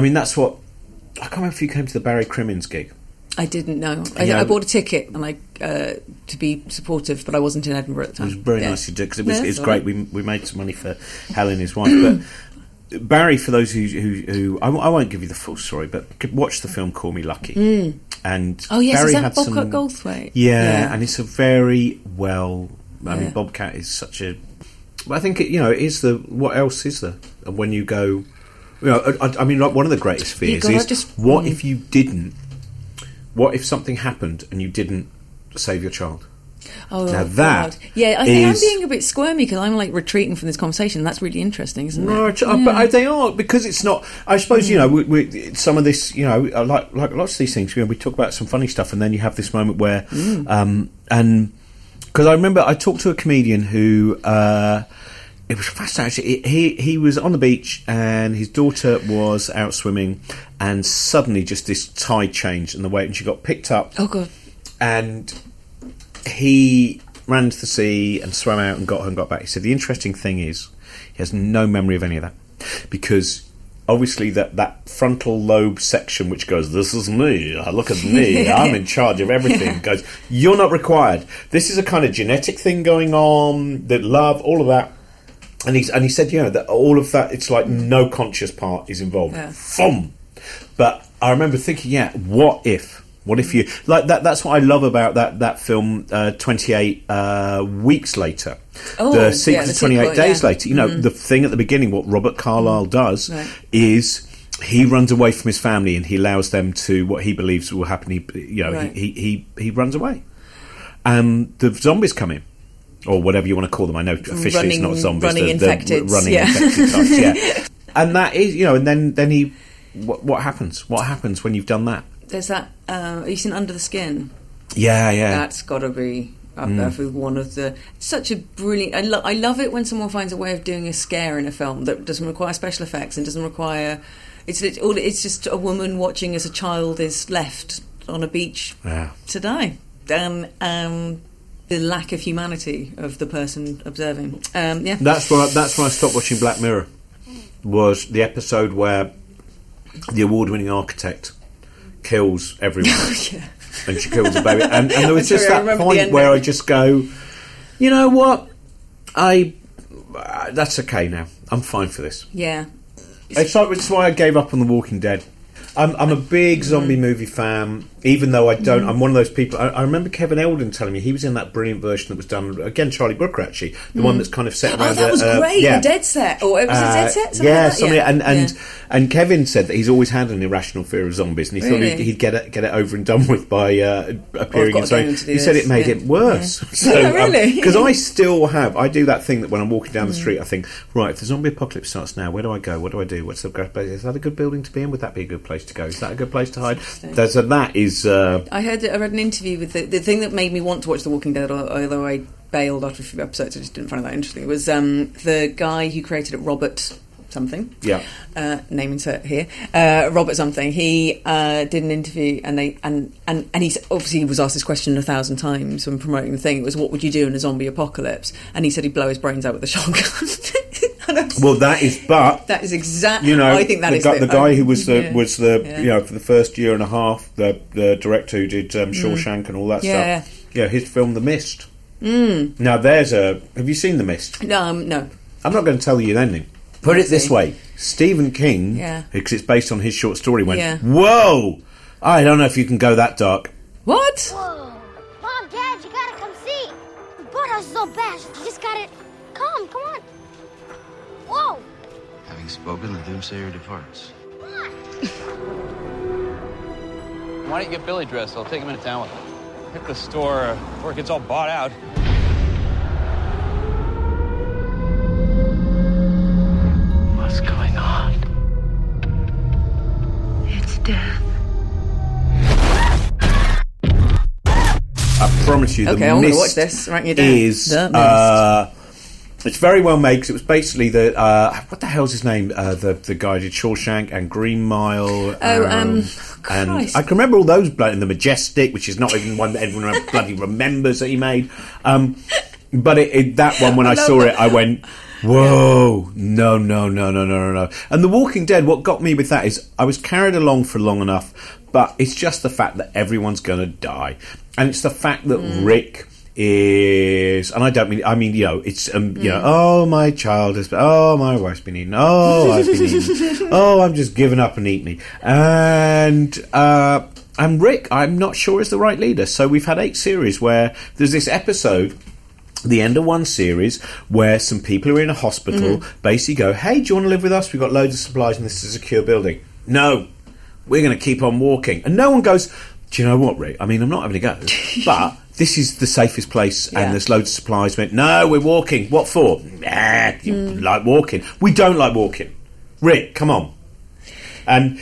mean that's what I can't remember if you came to the Barry Crimmins gig. I didn't know. I bought a ticket and to be supportive, but I wasn't in Edinburgh at the time. It was very nice to do because it was great. We made some money for Helen, his wife. But Barry, for those who I won't give you the full story, but could watch the film Call Me Lucky. And Barry had some. Bobcat Goldthwait? Yeah, and it's a very mean, Bobcat is such a. I think it is the. What else is there? And when you go, I mean, like one of the greatest fears what if you didn't. What if something happened and you didn't save your child? Oh, now that God. Yeah, I think I'm being a bit squirmy because I'm like retreating from this conversation. That's really interesting, isn't it? No, but they are because it's not. I suppose we, some of this, like lots of these things. We talk about some funny stuff, and then you have this moment where and Because I remember I talked to a comedian who, it was fascinating. He was on the beach and his daughter was out swimming, and suddenly just this tide changed and the wave, and she got picked up. Oh god! And he ran to the sea and swam out and got her and got back. He said the interesting thing is he has no memory of any of that, because obviously that frontal lobe section which goes, this is me, look at me, I'm in charge of everything, goes, you're not required. This is a kind of genetic thing going on, that love, all of that. And he said, you know, that all of that, it's like no conscious part is involved. Yeah. But I remember thinking, yeah, what if? What if you... Like, that's what I love about that film, 28 Weeks Later. Oh, the sequel to 28 Days Later. You know, the thing at the beginning, what Robert Carlyle does is... He runs away from his family and he allows them to... What he believes will happen, he runs away. And the zombies come in. Or whatever you want to call them. I know officially it's not zombies. Running infected types. And that is... You know, and then he... What happens? What happens when you've done that? There's that... have you seen Under the Skin? Yeah, yeah. That's got to be up there for one of the... It's such a brilliant... I love it when someone finds a way of doing a scare in a film that doesn't require special effects and doesn't require... It's just a woman watching as a child is left on a beach to die. And the lack of humanity of the person observing. That's why I stopped watching Black Mirror, was the episode where the award-winning architect... kills everyone. And she kills a baby, and there was just that point where I just go, you know what, that's okay now, I'm fine for this. It's why I gave up on The Walking Dead. I'm a big zombie movie fan, even though I don't... I'm one of those people... I remember Kevin Eldon telling me he was in that brilliant version that was done... Again, Charlie Brooker, actually. The one that's kind of set around... Oh, that was great. Yeah. Dead Set. Or it was a Dead Set? And Kevin said that he's always had an irrational fear of zombies, and he thought he'd get it over and done with by appearing in something. He said it made it worse. So, really? Because I still have... I do that thing that when I'm walking down the street, I think, right, if the zombie apocalypse starts now, where do I go? What do I do? Is that a good building to be in? Would that be a good place to go? Is that a good place to hide? So that is... I read an interview with the thing that made me want to watch The Walking Dead, although I bailed after a few episodes, I just didn't find that interesting. It was the guy who created it, Robert something. Yeah. Name insert here. Robert something. He did an interview and he obviously was asked this question 1,000 times when promoting the thing. It was, what would you do in a zombie apocalypse? And he said he'd blow his brains out with a shotgun. Well, that is exactly. You know, I think that is the guy who was for the first year and a half, the director who did Shawshank and all that stuff. Yeah, his film The Mist. Now, have you seen The Mist? No. I'm not going to tell you the ending. Put it this way: Stephen King, because it's based on his short story, went, "Whoa, I don't know if you can go that dark." What? Whoa. Mom, Dad, you gotta come see. The boathouse is all bashed. You just gotta come on. Whoa! Having spoken, the doomsayer departs. Why don't you get Billy dressed? I'll take him into town with him. Hit the store before it gets all bought out. What's going on? It's death. I promise you, The Mist. Okay, I want to watch this. Write you down. The Mist. It's very well made, because it was basically the... what the hell's his name? The guy who did Shawshank and Green Mile. Christ. I can remember all those, and The Majestic, which is not even one that everyone bloody remembers that he made. But that one, when I saw it, I went, whoa, no. And The Walking Dead, what got me with that is I was carried along for long enough, but it's just the fact that everyone's going to die. And it's the fact that Rick... oh, my child has been, oh, my wife's been eaten, oh, I've been eaten, oh, I'm just giving up and eating me. And Rick, I'm not sure, is the right leader. So we've had 8 series where there's this episode, the end of one series, where some people who are in a hospital basically go, hey, do you want to live with us? We've got loads of supplies and this is a secure building. No, we're going to keep on walking. And no one goes, do you know what, Rick? I mean, I'm not having a go, but... this is the safest place, and there's loads of supplies. No, we're walking. What for? You like walking. We don't like walking. Rick, come on. And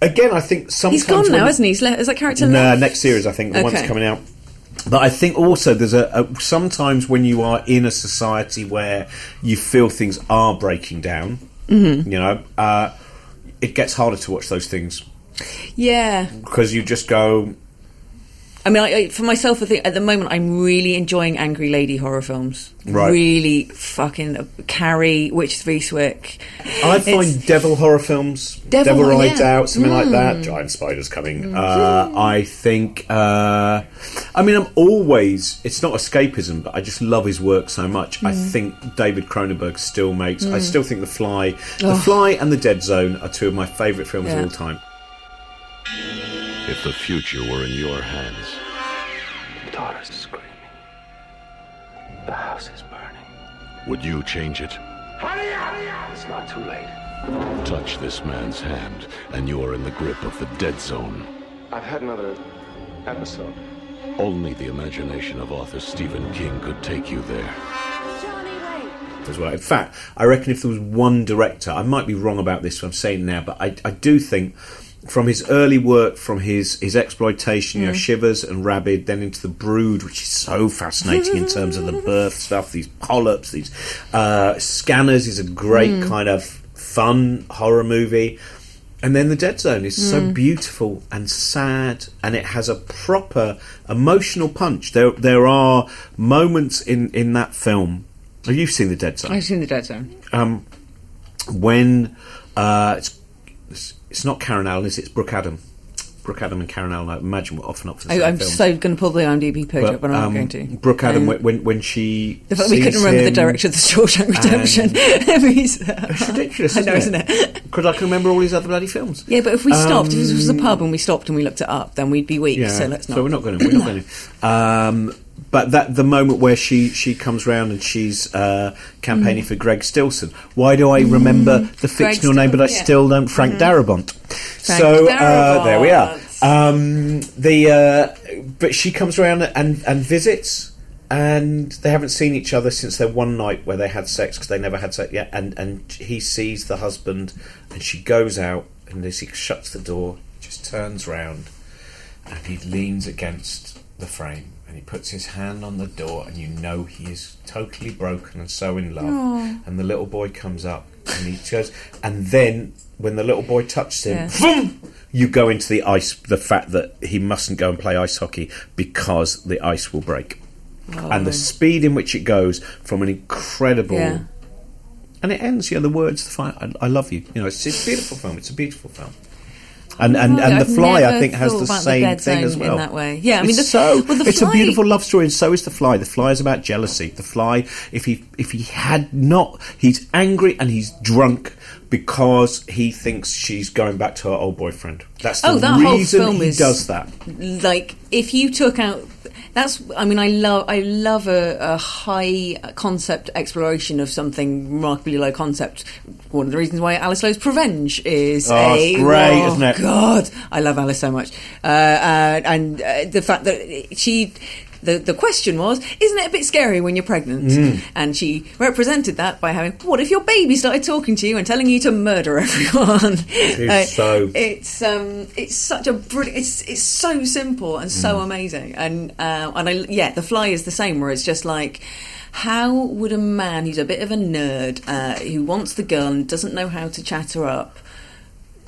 again, I think sometimes... He's gone now, hasn't he? Is that character left? Next series, I think, the one's coming out. But I think also there's a sometimes when you are in a society where you feel things are breaking down, mm-hmm. you know, it gets harder to watch those things. Yeah. Because you just go... I mean, I, for myself, I think at the moment I'm really enjoying angry lady horror films. Right. Really fucking... Carrie, Witch of Eastwick. I find devil horror films, Devil Rides Out, something like that. Giant spiders coming. I think... I mean, I'm always... It's not escapism, but I just love his work so much. I think David Cronenberg still makes... I still think The Fly... The Fly and The Dead Zone are two of my favourite films of all time. If the future were in your hands. The daughter's screaming. The house is burning. Would you change it? Hurry up! It's not too late. Touch this man's hand, and you are in the grip of the dead zone. I've had another episode. Only the imagination of author Stephen King could take you there. As well. In fact, I reckon if there was one director, I might be wrong about this, so I'm saying now, but I do think... From his early work, from his exploitation, you know, Shivers and Rabid, then into The Brood, which is so fascinating in terms of the birth stuff, these polyps, these Scanners is a great kind of fun horror movie. And then The Dead Zone is so beautiful and sad, and it has a proper emotional punch. There are moments in that film. Have you seen The Dead Zone? I've seen The Dead Zone. When it's not Karen Allen, is it? It's Brooke Adam. Brooke Adam and Karen Allen, I imagine, were often up for the same film. I'm so going to pull the IMDb page up, but I'm not going to. Brooke Adam, when she the fact we couldn't remember the director of The Shawshank Redemption. It's ridiculous, I know, isn't it? Because I can remember all these other bloody films. Yeah, but if we stopped, if this was a pub and we stopped and we looked it up, then we'd be weak, so let's not. So we're not going to. But that the moment where she comes round and she's campaigning for Greg Stilson. Why do I remember the fictional name, but I still don't? Frank Darabont. Frank Darabont. There we are. But she comes round and visits, and they haven't seen each other since their one night where they had sex, because they never had sex yet. And he sees the husband, and she goes out, and as he shuts the door, just turns round, and he leans against the frame. And he puts his hand on the door, and you know he is totally broken and so in love. Aww. And the little boy comes up, and he goes. And then, when the little boy touches him, vroom, you go into the ice. The fact that he mustn't go and play ice hockey because the ice will break, and the speed in which it goes from an incredible. Yeah. And it ends. You know the words. The fire, I love you. You know it's a beautiful film. It's a beautiful film. And The Fly, I think, has the same thing as well. In that way. Yeah, I mean, it's a beautiful love story, and so is The Fly. The Fly is about jealousy. The Fly, if he had not, he's angry and he's drunk because he thinks she's going back to her old boyfriend. That's the reason he does that. Like, if you took out... That's. I mean, I love a high concept exploration of something remarkably low concept. One of the reasons why Alice Lowe's Prevenge is it's great, isn't it? God, I love Alice so much, and the fact that she. The question was, isn't it a bit scary when you're pregnant? And she represented that by having, what if your baby started talking to you and telling you to murder everyone? It's such a brilliant... It's so simple and so amazing. And The Fly is the same, where it's just like... How would a man who's a bit of a nerd, who wants the girl and doesn't know how to chat her up...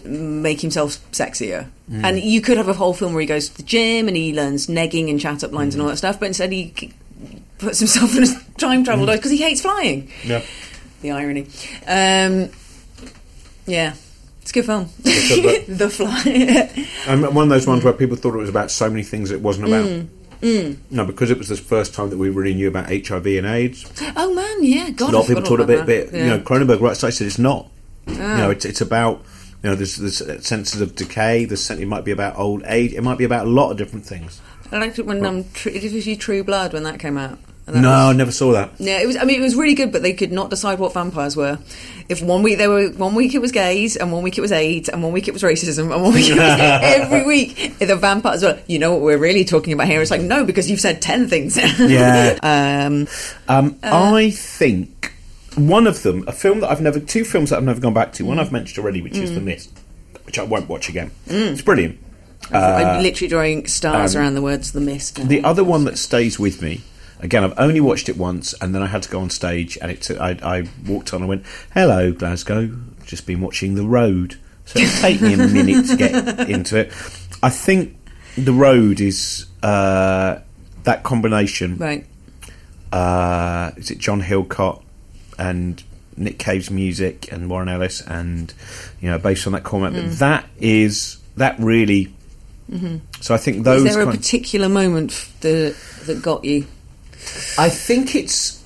make himself sexier? And you could have a whole film where he goes to the gym and he learns negging and chat up lines and all that stuff, but instead he puts himself in a time travel because he hates flying. The irony. It's a good film. The Fly. And one of those ones where people thought it was about so many things it wasn't about. No, because it was the first time that we really knew about HIV and AIDS. Oh man, yeah, God, a lot of people thought a bit you know, Cronenberg right side said it's not. You know, it's about, you know, there's senses of decay. There's certainly might be about old age. It might be about a lot of different things. I liked it when did you see True Blood when that came out? I never saw that. Yeah, it was. I mean, it was really good, but they could not decide what vampires were. If one week it was gays, and 1 week it was AIDS, and 1 week it was racism, and 1 week it was every week the vampires were. You know what we're really talking about here? It's like, no, because you've said 10 things. I think. One of them, two films that I've never gone back to. One I've mentioned already, which is The Mist, which I won't watch again. It's brilliant. I'm literally drawing stars around the words, The Mist. The other one that stays with me, again, I've only watched it once, and then I had to go on stage, and I walked on and went, "Hello, Glasgow, just been watching The Road." So it took me a minute to get into it. I think The Road is that combination. Right. Is it John Hillcott and Nick Cave's music and Warren Ellis, and based on that comment, but that is that really. Mm-hmm. So I think those. Is there a particular moment that got you? I think it's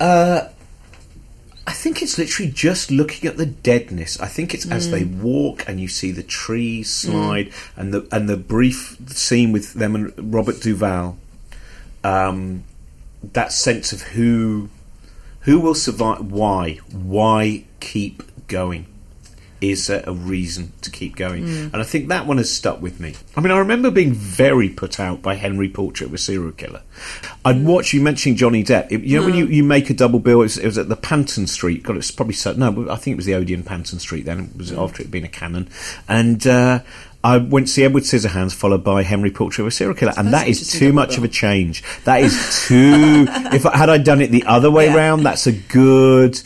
literally just looking at the deadness. I think it's as they walk and you see the trees slide and the brief scene with them and Robert Duvall. That sense of who will survive, why keep going? Is there a reason to keep going? And I think that one has stuck with me. I mean, I remember being very put out by Henry Portrait of a Serial Killer. I'd watch you mentioning Johnny Depp. When you make a double bill, it was at the Panton Street. God, it's probably I think it was the Odeon Panton Street then. It was after it being a canon. And I went to see Edward Scissorhands followed by Henry Portrait of a Serial Killer, and that is too much of a change. That is too... Had I done it the other way round, that's a good...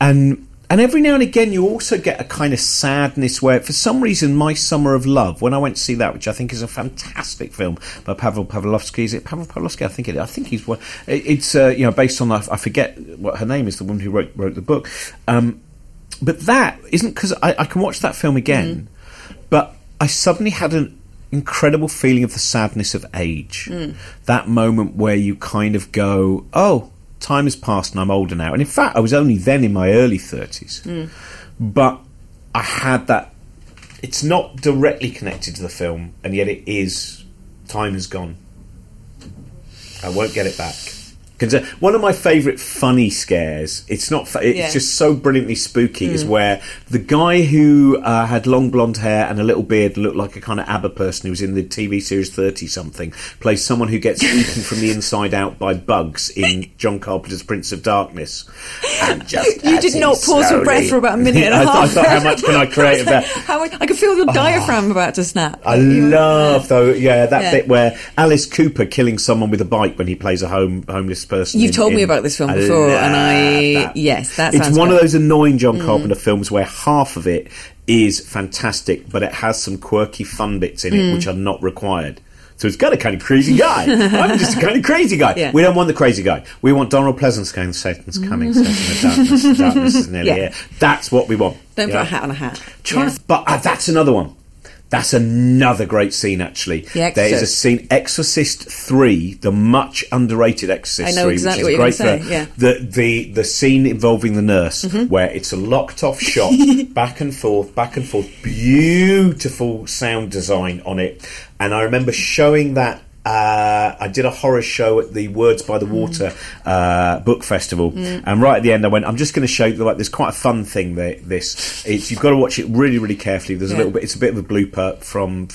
And every now and again, you also get a kind of sadness where, for some reason, My Summer of Love, when I went to see that, which I think is a fantastic film by Pavel Pavlovsky. Is it Pavel Pavlovsky? I think he's one. It's based on I forget what her name is, the woman who wrote the book. But that isn't because I can watch that film again, but I suddenly had an incredible feeling of the sadness of age. That moment where you kind of go, oh. Time has passed and I'm older now. And in fact, I was only then in my early 30s. But I had that... It's not directly connected to the film, and yet it is... Time has gone. I won't get it back. One of my favourite funny scares, it's just so brilliantly spooky, is where the guy who had long blonde hair and a little beard, looked like a kind of ABBA person who was in the TV series 30-something, plays someone who gets eaten from the inside out by bugs in John Carpenter's Prince of Darkness. And just you did not pause for breath for about a minute and a half. I thought, how much can I create of that? I could feel your diaphragm about to snap. I love, though, bit where Alice Cooper killing someone with a bike when he plays a homeless person. You've told me about this film before, and that sounds. It's one of those annoying John Carpenter films where half of it is fantastic, but it has some quirky fun bits in it which are not required. So it's got a kind of crazy guy. I'm just a kind of crazy guy. Yeah. We don't want the crazy guy. We want Donald Pleasance going, Satan's coming, Satan, the darkness, is nearly here. That's what we want. Don't put a hat on a hat. But that's another one. That's another great scene, actually. There is a scene, Exorcist 3, the much underrated Exorcist 3, which is a great film. Yeah. The scene involving the nurse, where it's a locked-off shot, back and forth, beautiful sound design on it. And I remember showing that. I did a horror show at the Words by the Water book festival, and right at the end I went, I'm just going to show you, like, there's quite a fun thing there, you've got to watch it really, really carefully. There's a little bit, it's a bit of a blooper from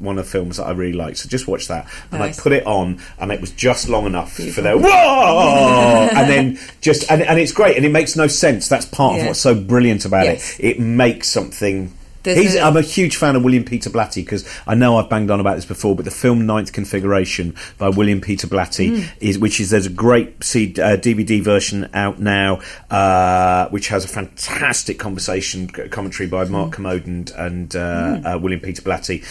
one of the films that I really like, so just watch that. And I put it on, and it was just long enough for their whoa and then just and it's great, and it makes no sense. That's part of what's so brilliant about it makes something. I'm a huge fan of William Peter Blatty, because I know I've banged on about this before, but the film Ninth Configuration by William Peter Blatty, there's a great DVD version out now, which has a fantastic commentary by Mark Kermode and William Peter Blatty.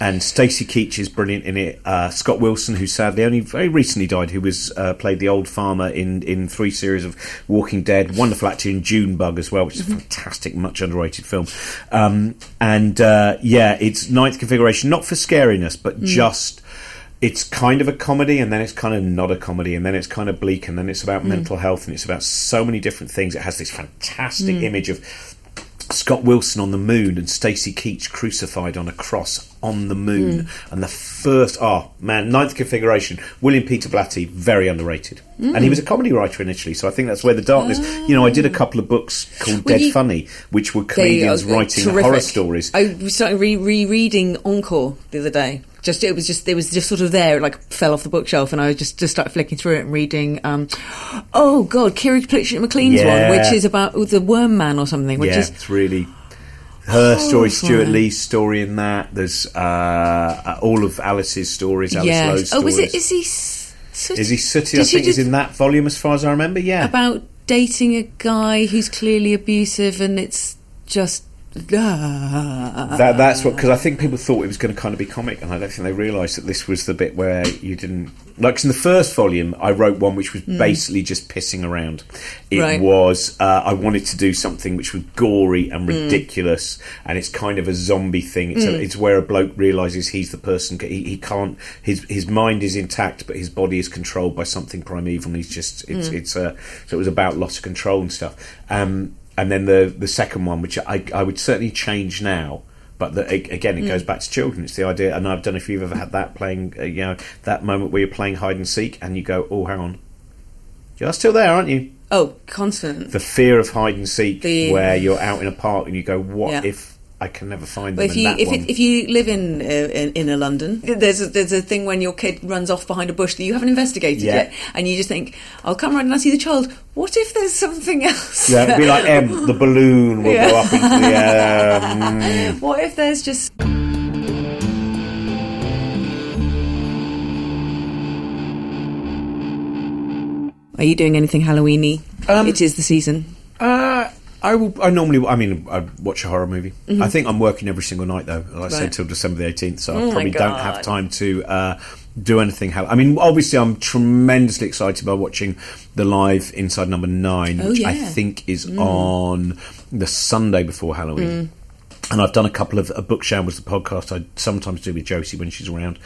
And Stacey Keach is brilliant in it. Scott Wilson, who sadly only very recently died, who was played the old farmer in 3 series of Walking Dead. Wonderful actor in Junebug as well, which is a fantastic, much underrated film. It's Ninth Configuration, not for scariness, but just... It's kind of a comedy, and then it's kind of not a comedy, and then it's kind of bleak, and then it's about mental health, and it's about so many different things. It has this fantastic image of... Scott Wilson on the moon and Stacey Keach crucified on a cross on the moon. And the first... Ninth Configuration. William Peter Blatty, very underrated. And he was a comedy writer initially, so I think that's where the darkness... I did a couple of books called Dead Funny, which were comedians writing horror stories. I started rereading Encore the other day. It was just sort of there, like fell off the bookshelf, and I just started flicking through it and reading. Keira Pritchett McLean's one, which is about the Worm Man or something. Which is it's really her story, Stuart Lee's story in that. There's all of Alice's stories, Alice Lowe's stories. Oh, is he Sooty? I think he's in that volume as far as I remember, yeah. About dating a guy who's clearly abusive and it's just... That's what, because I think people thought it was going to kind of be comic, and I don't think they realised that this was the bit where you didn't, like, cause in the first volume I wrote one which was basically just pissing around. It was I wanted to do something which was gory and ridiculous, and it's kind of a zombie thing. It's, it's where a bloke realises he's the person, he can't, his mind is intact but his body is controlled by something primeval, and he's just so it was about loss of control and stuff. And then the second one, which I would certainly change now, but again, it goes back to children. It's the idea, and I don't know if you've ever had that playing, you know, that moment where you're playing hide and seek and you go, oh, hang on, you're still there, aren't you? Oh, constant. The fear of hide and seek, where you're out in a park and you go, what if I can never find them? If you live in inner London, there's a thing when your kid runs off behind a bush that you haven't investigated yet, and you just think, I'll come around and I'll see the child. What if there's something else? Yeah, it'd be like the balloon will go up into the air. What if there's just... Are you doing anything Halloween-y? It is the season. I watch a horror movie. Mm-hmm. I think I'm working every single night, though, like I said, till December the 18th, so I probably don't have time to do anything. I mean, obviously, I'm tremendously excited by watching the live Inside Number 9, which I think is on the Sunday before Halloween. And I've done a couple of... Bookshower was the podcast I sometimes do with Josie when she's around.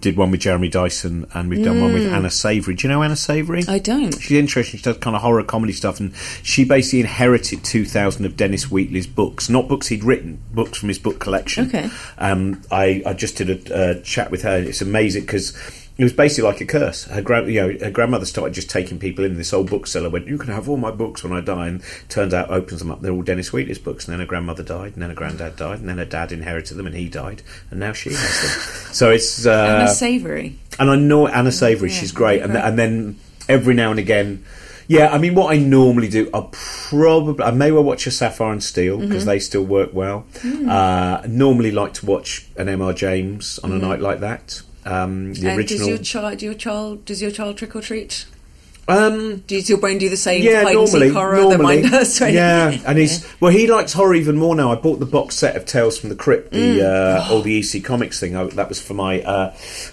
Did one with Jeremy Dyson, and we've done one with Anna Savory. Do you know Anna Savory? I don't. She's interesting. She does kind of horror comedy stuff, and she basically inherited 2,000 of Dennis Wheatley's books. Not books he'd written, books from his book collection. Okay. I just did a chat with her. It's amazing because... It was basically like a curse. Her grandmother started just taking people in. This old bookseller went, you can have all my books when I die. And turns out, opens them up, they're all Dennis Wheatley's books. And then her grandmother died, and then her granddad died, and then her dad inherited them, and he died. And now she has them. So it's... Anna Savory. And I know Anna Savory, she's great. And then every now and again... Yeah, I mean, what I normally do, I may well watch a Sapphire and Steel, because they still work well. Normally like to watch an M.R. James on a night like that. The original. Does your child trick or treat? Does your brain do the same? Yeah, normally. Yeah, and he likes horror even more now. I bought the box set of Tales from the Crypt, all the EC Comics thing. That was for my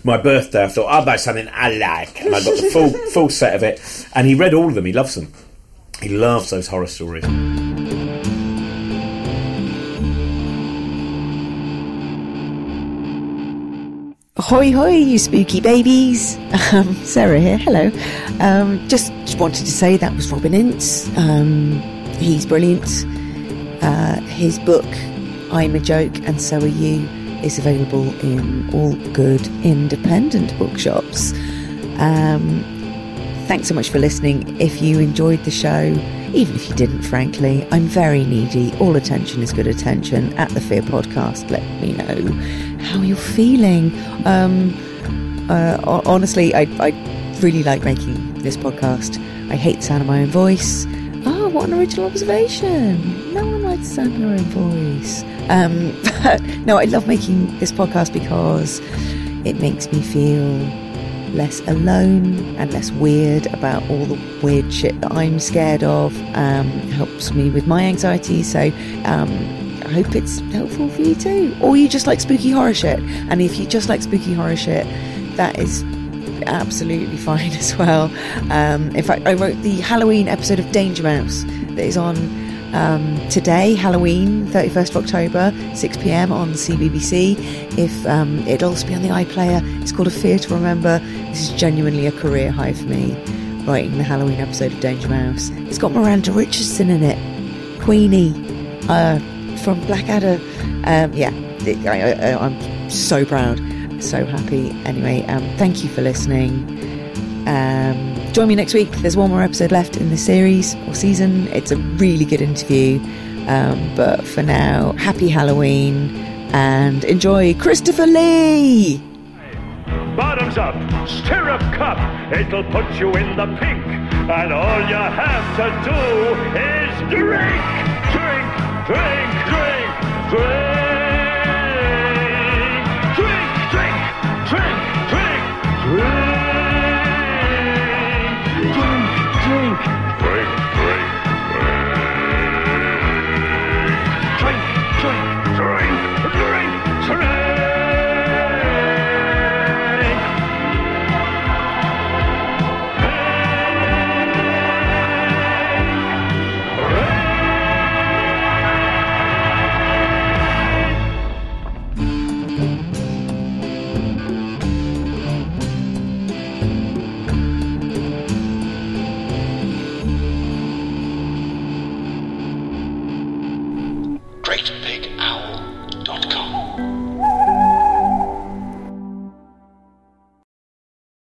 birthday. I thought, I'll buy something I like, and I got the full set of it. And he read all of them. He loves them. He loves those horror stories. Hoi hoi, you spooky babies. Sarah here, hello. Just wanted to say that was Robin Ince. He's brilliant. His book, I'm a Joke and So Are You, is available in all good independent bookshops. Thanks so much for listening. If you enjoyed the show, even if you didn't, frankly, I'm very needy. All attention is good attention. At The Fear Podcast, let me know how you're feeling. Honestly, I really like making this podcast. I hate the sound of my own voice. Oh, what an original observation. No one likes the sound of their own voice. No, I love making this podcast because it makes me feel... less alone and less weird about all the weird shit that I'm scared of. Helps me with my anxiety, so I hope it's helpful for you too. Or you just like spooky horror shit, and if you just like spooky horror shit, that is absolutely fine as well. In fact, I wrote the Halloween episode of Danger Mouse that is on today, Halloween, 31st of October, 6 p.m. on CBBC. It'll also be on the iPlayer. It's called A Fear to Remember. This is genuinely a career high for me, writing the Halloween episode of Danger Mouse. It's got Miranda Richardson in it, Queenie from Blackadder. I'm so proud, so happy. Anyway, thank you for listening. Join me next week. There's one more episode left in the series or season. It's a really good interview. But for now, happy Halloween and enjoy Christopher Lee. Bottoms up, stirrup cup, it'll put you in the pink, and all you have to do is drink. greatbigowl.com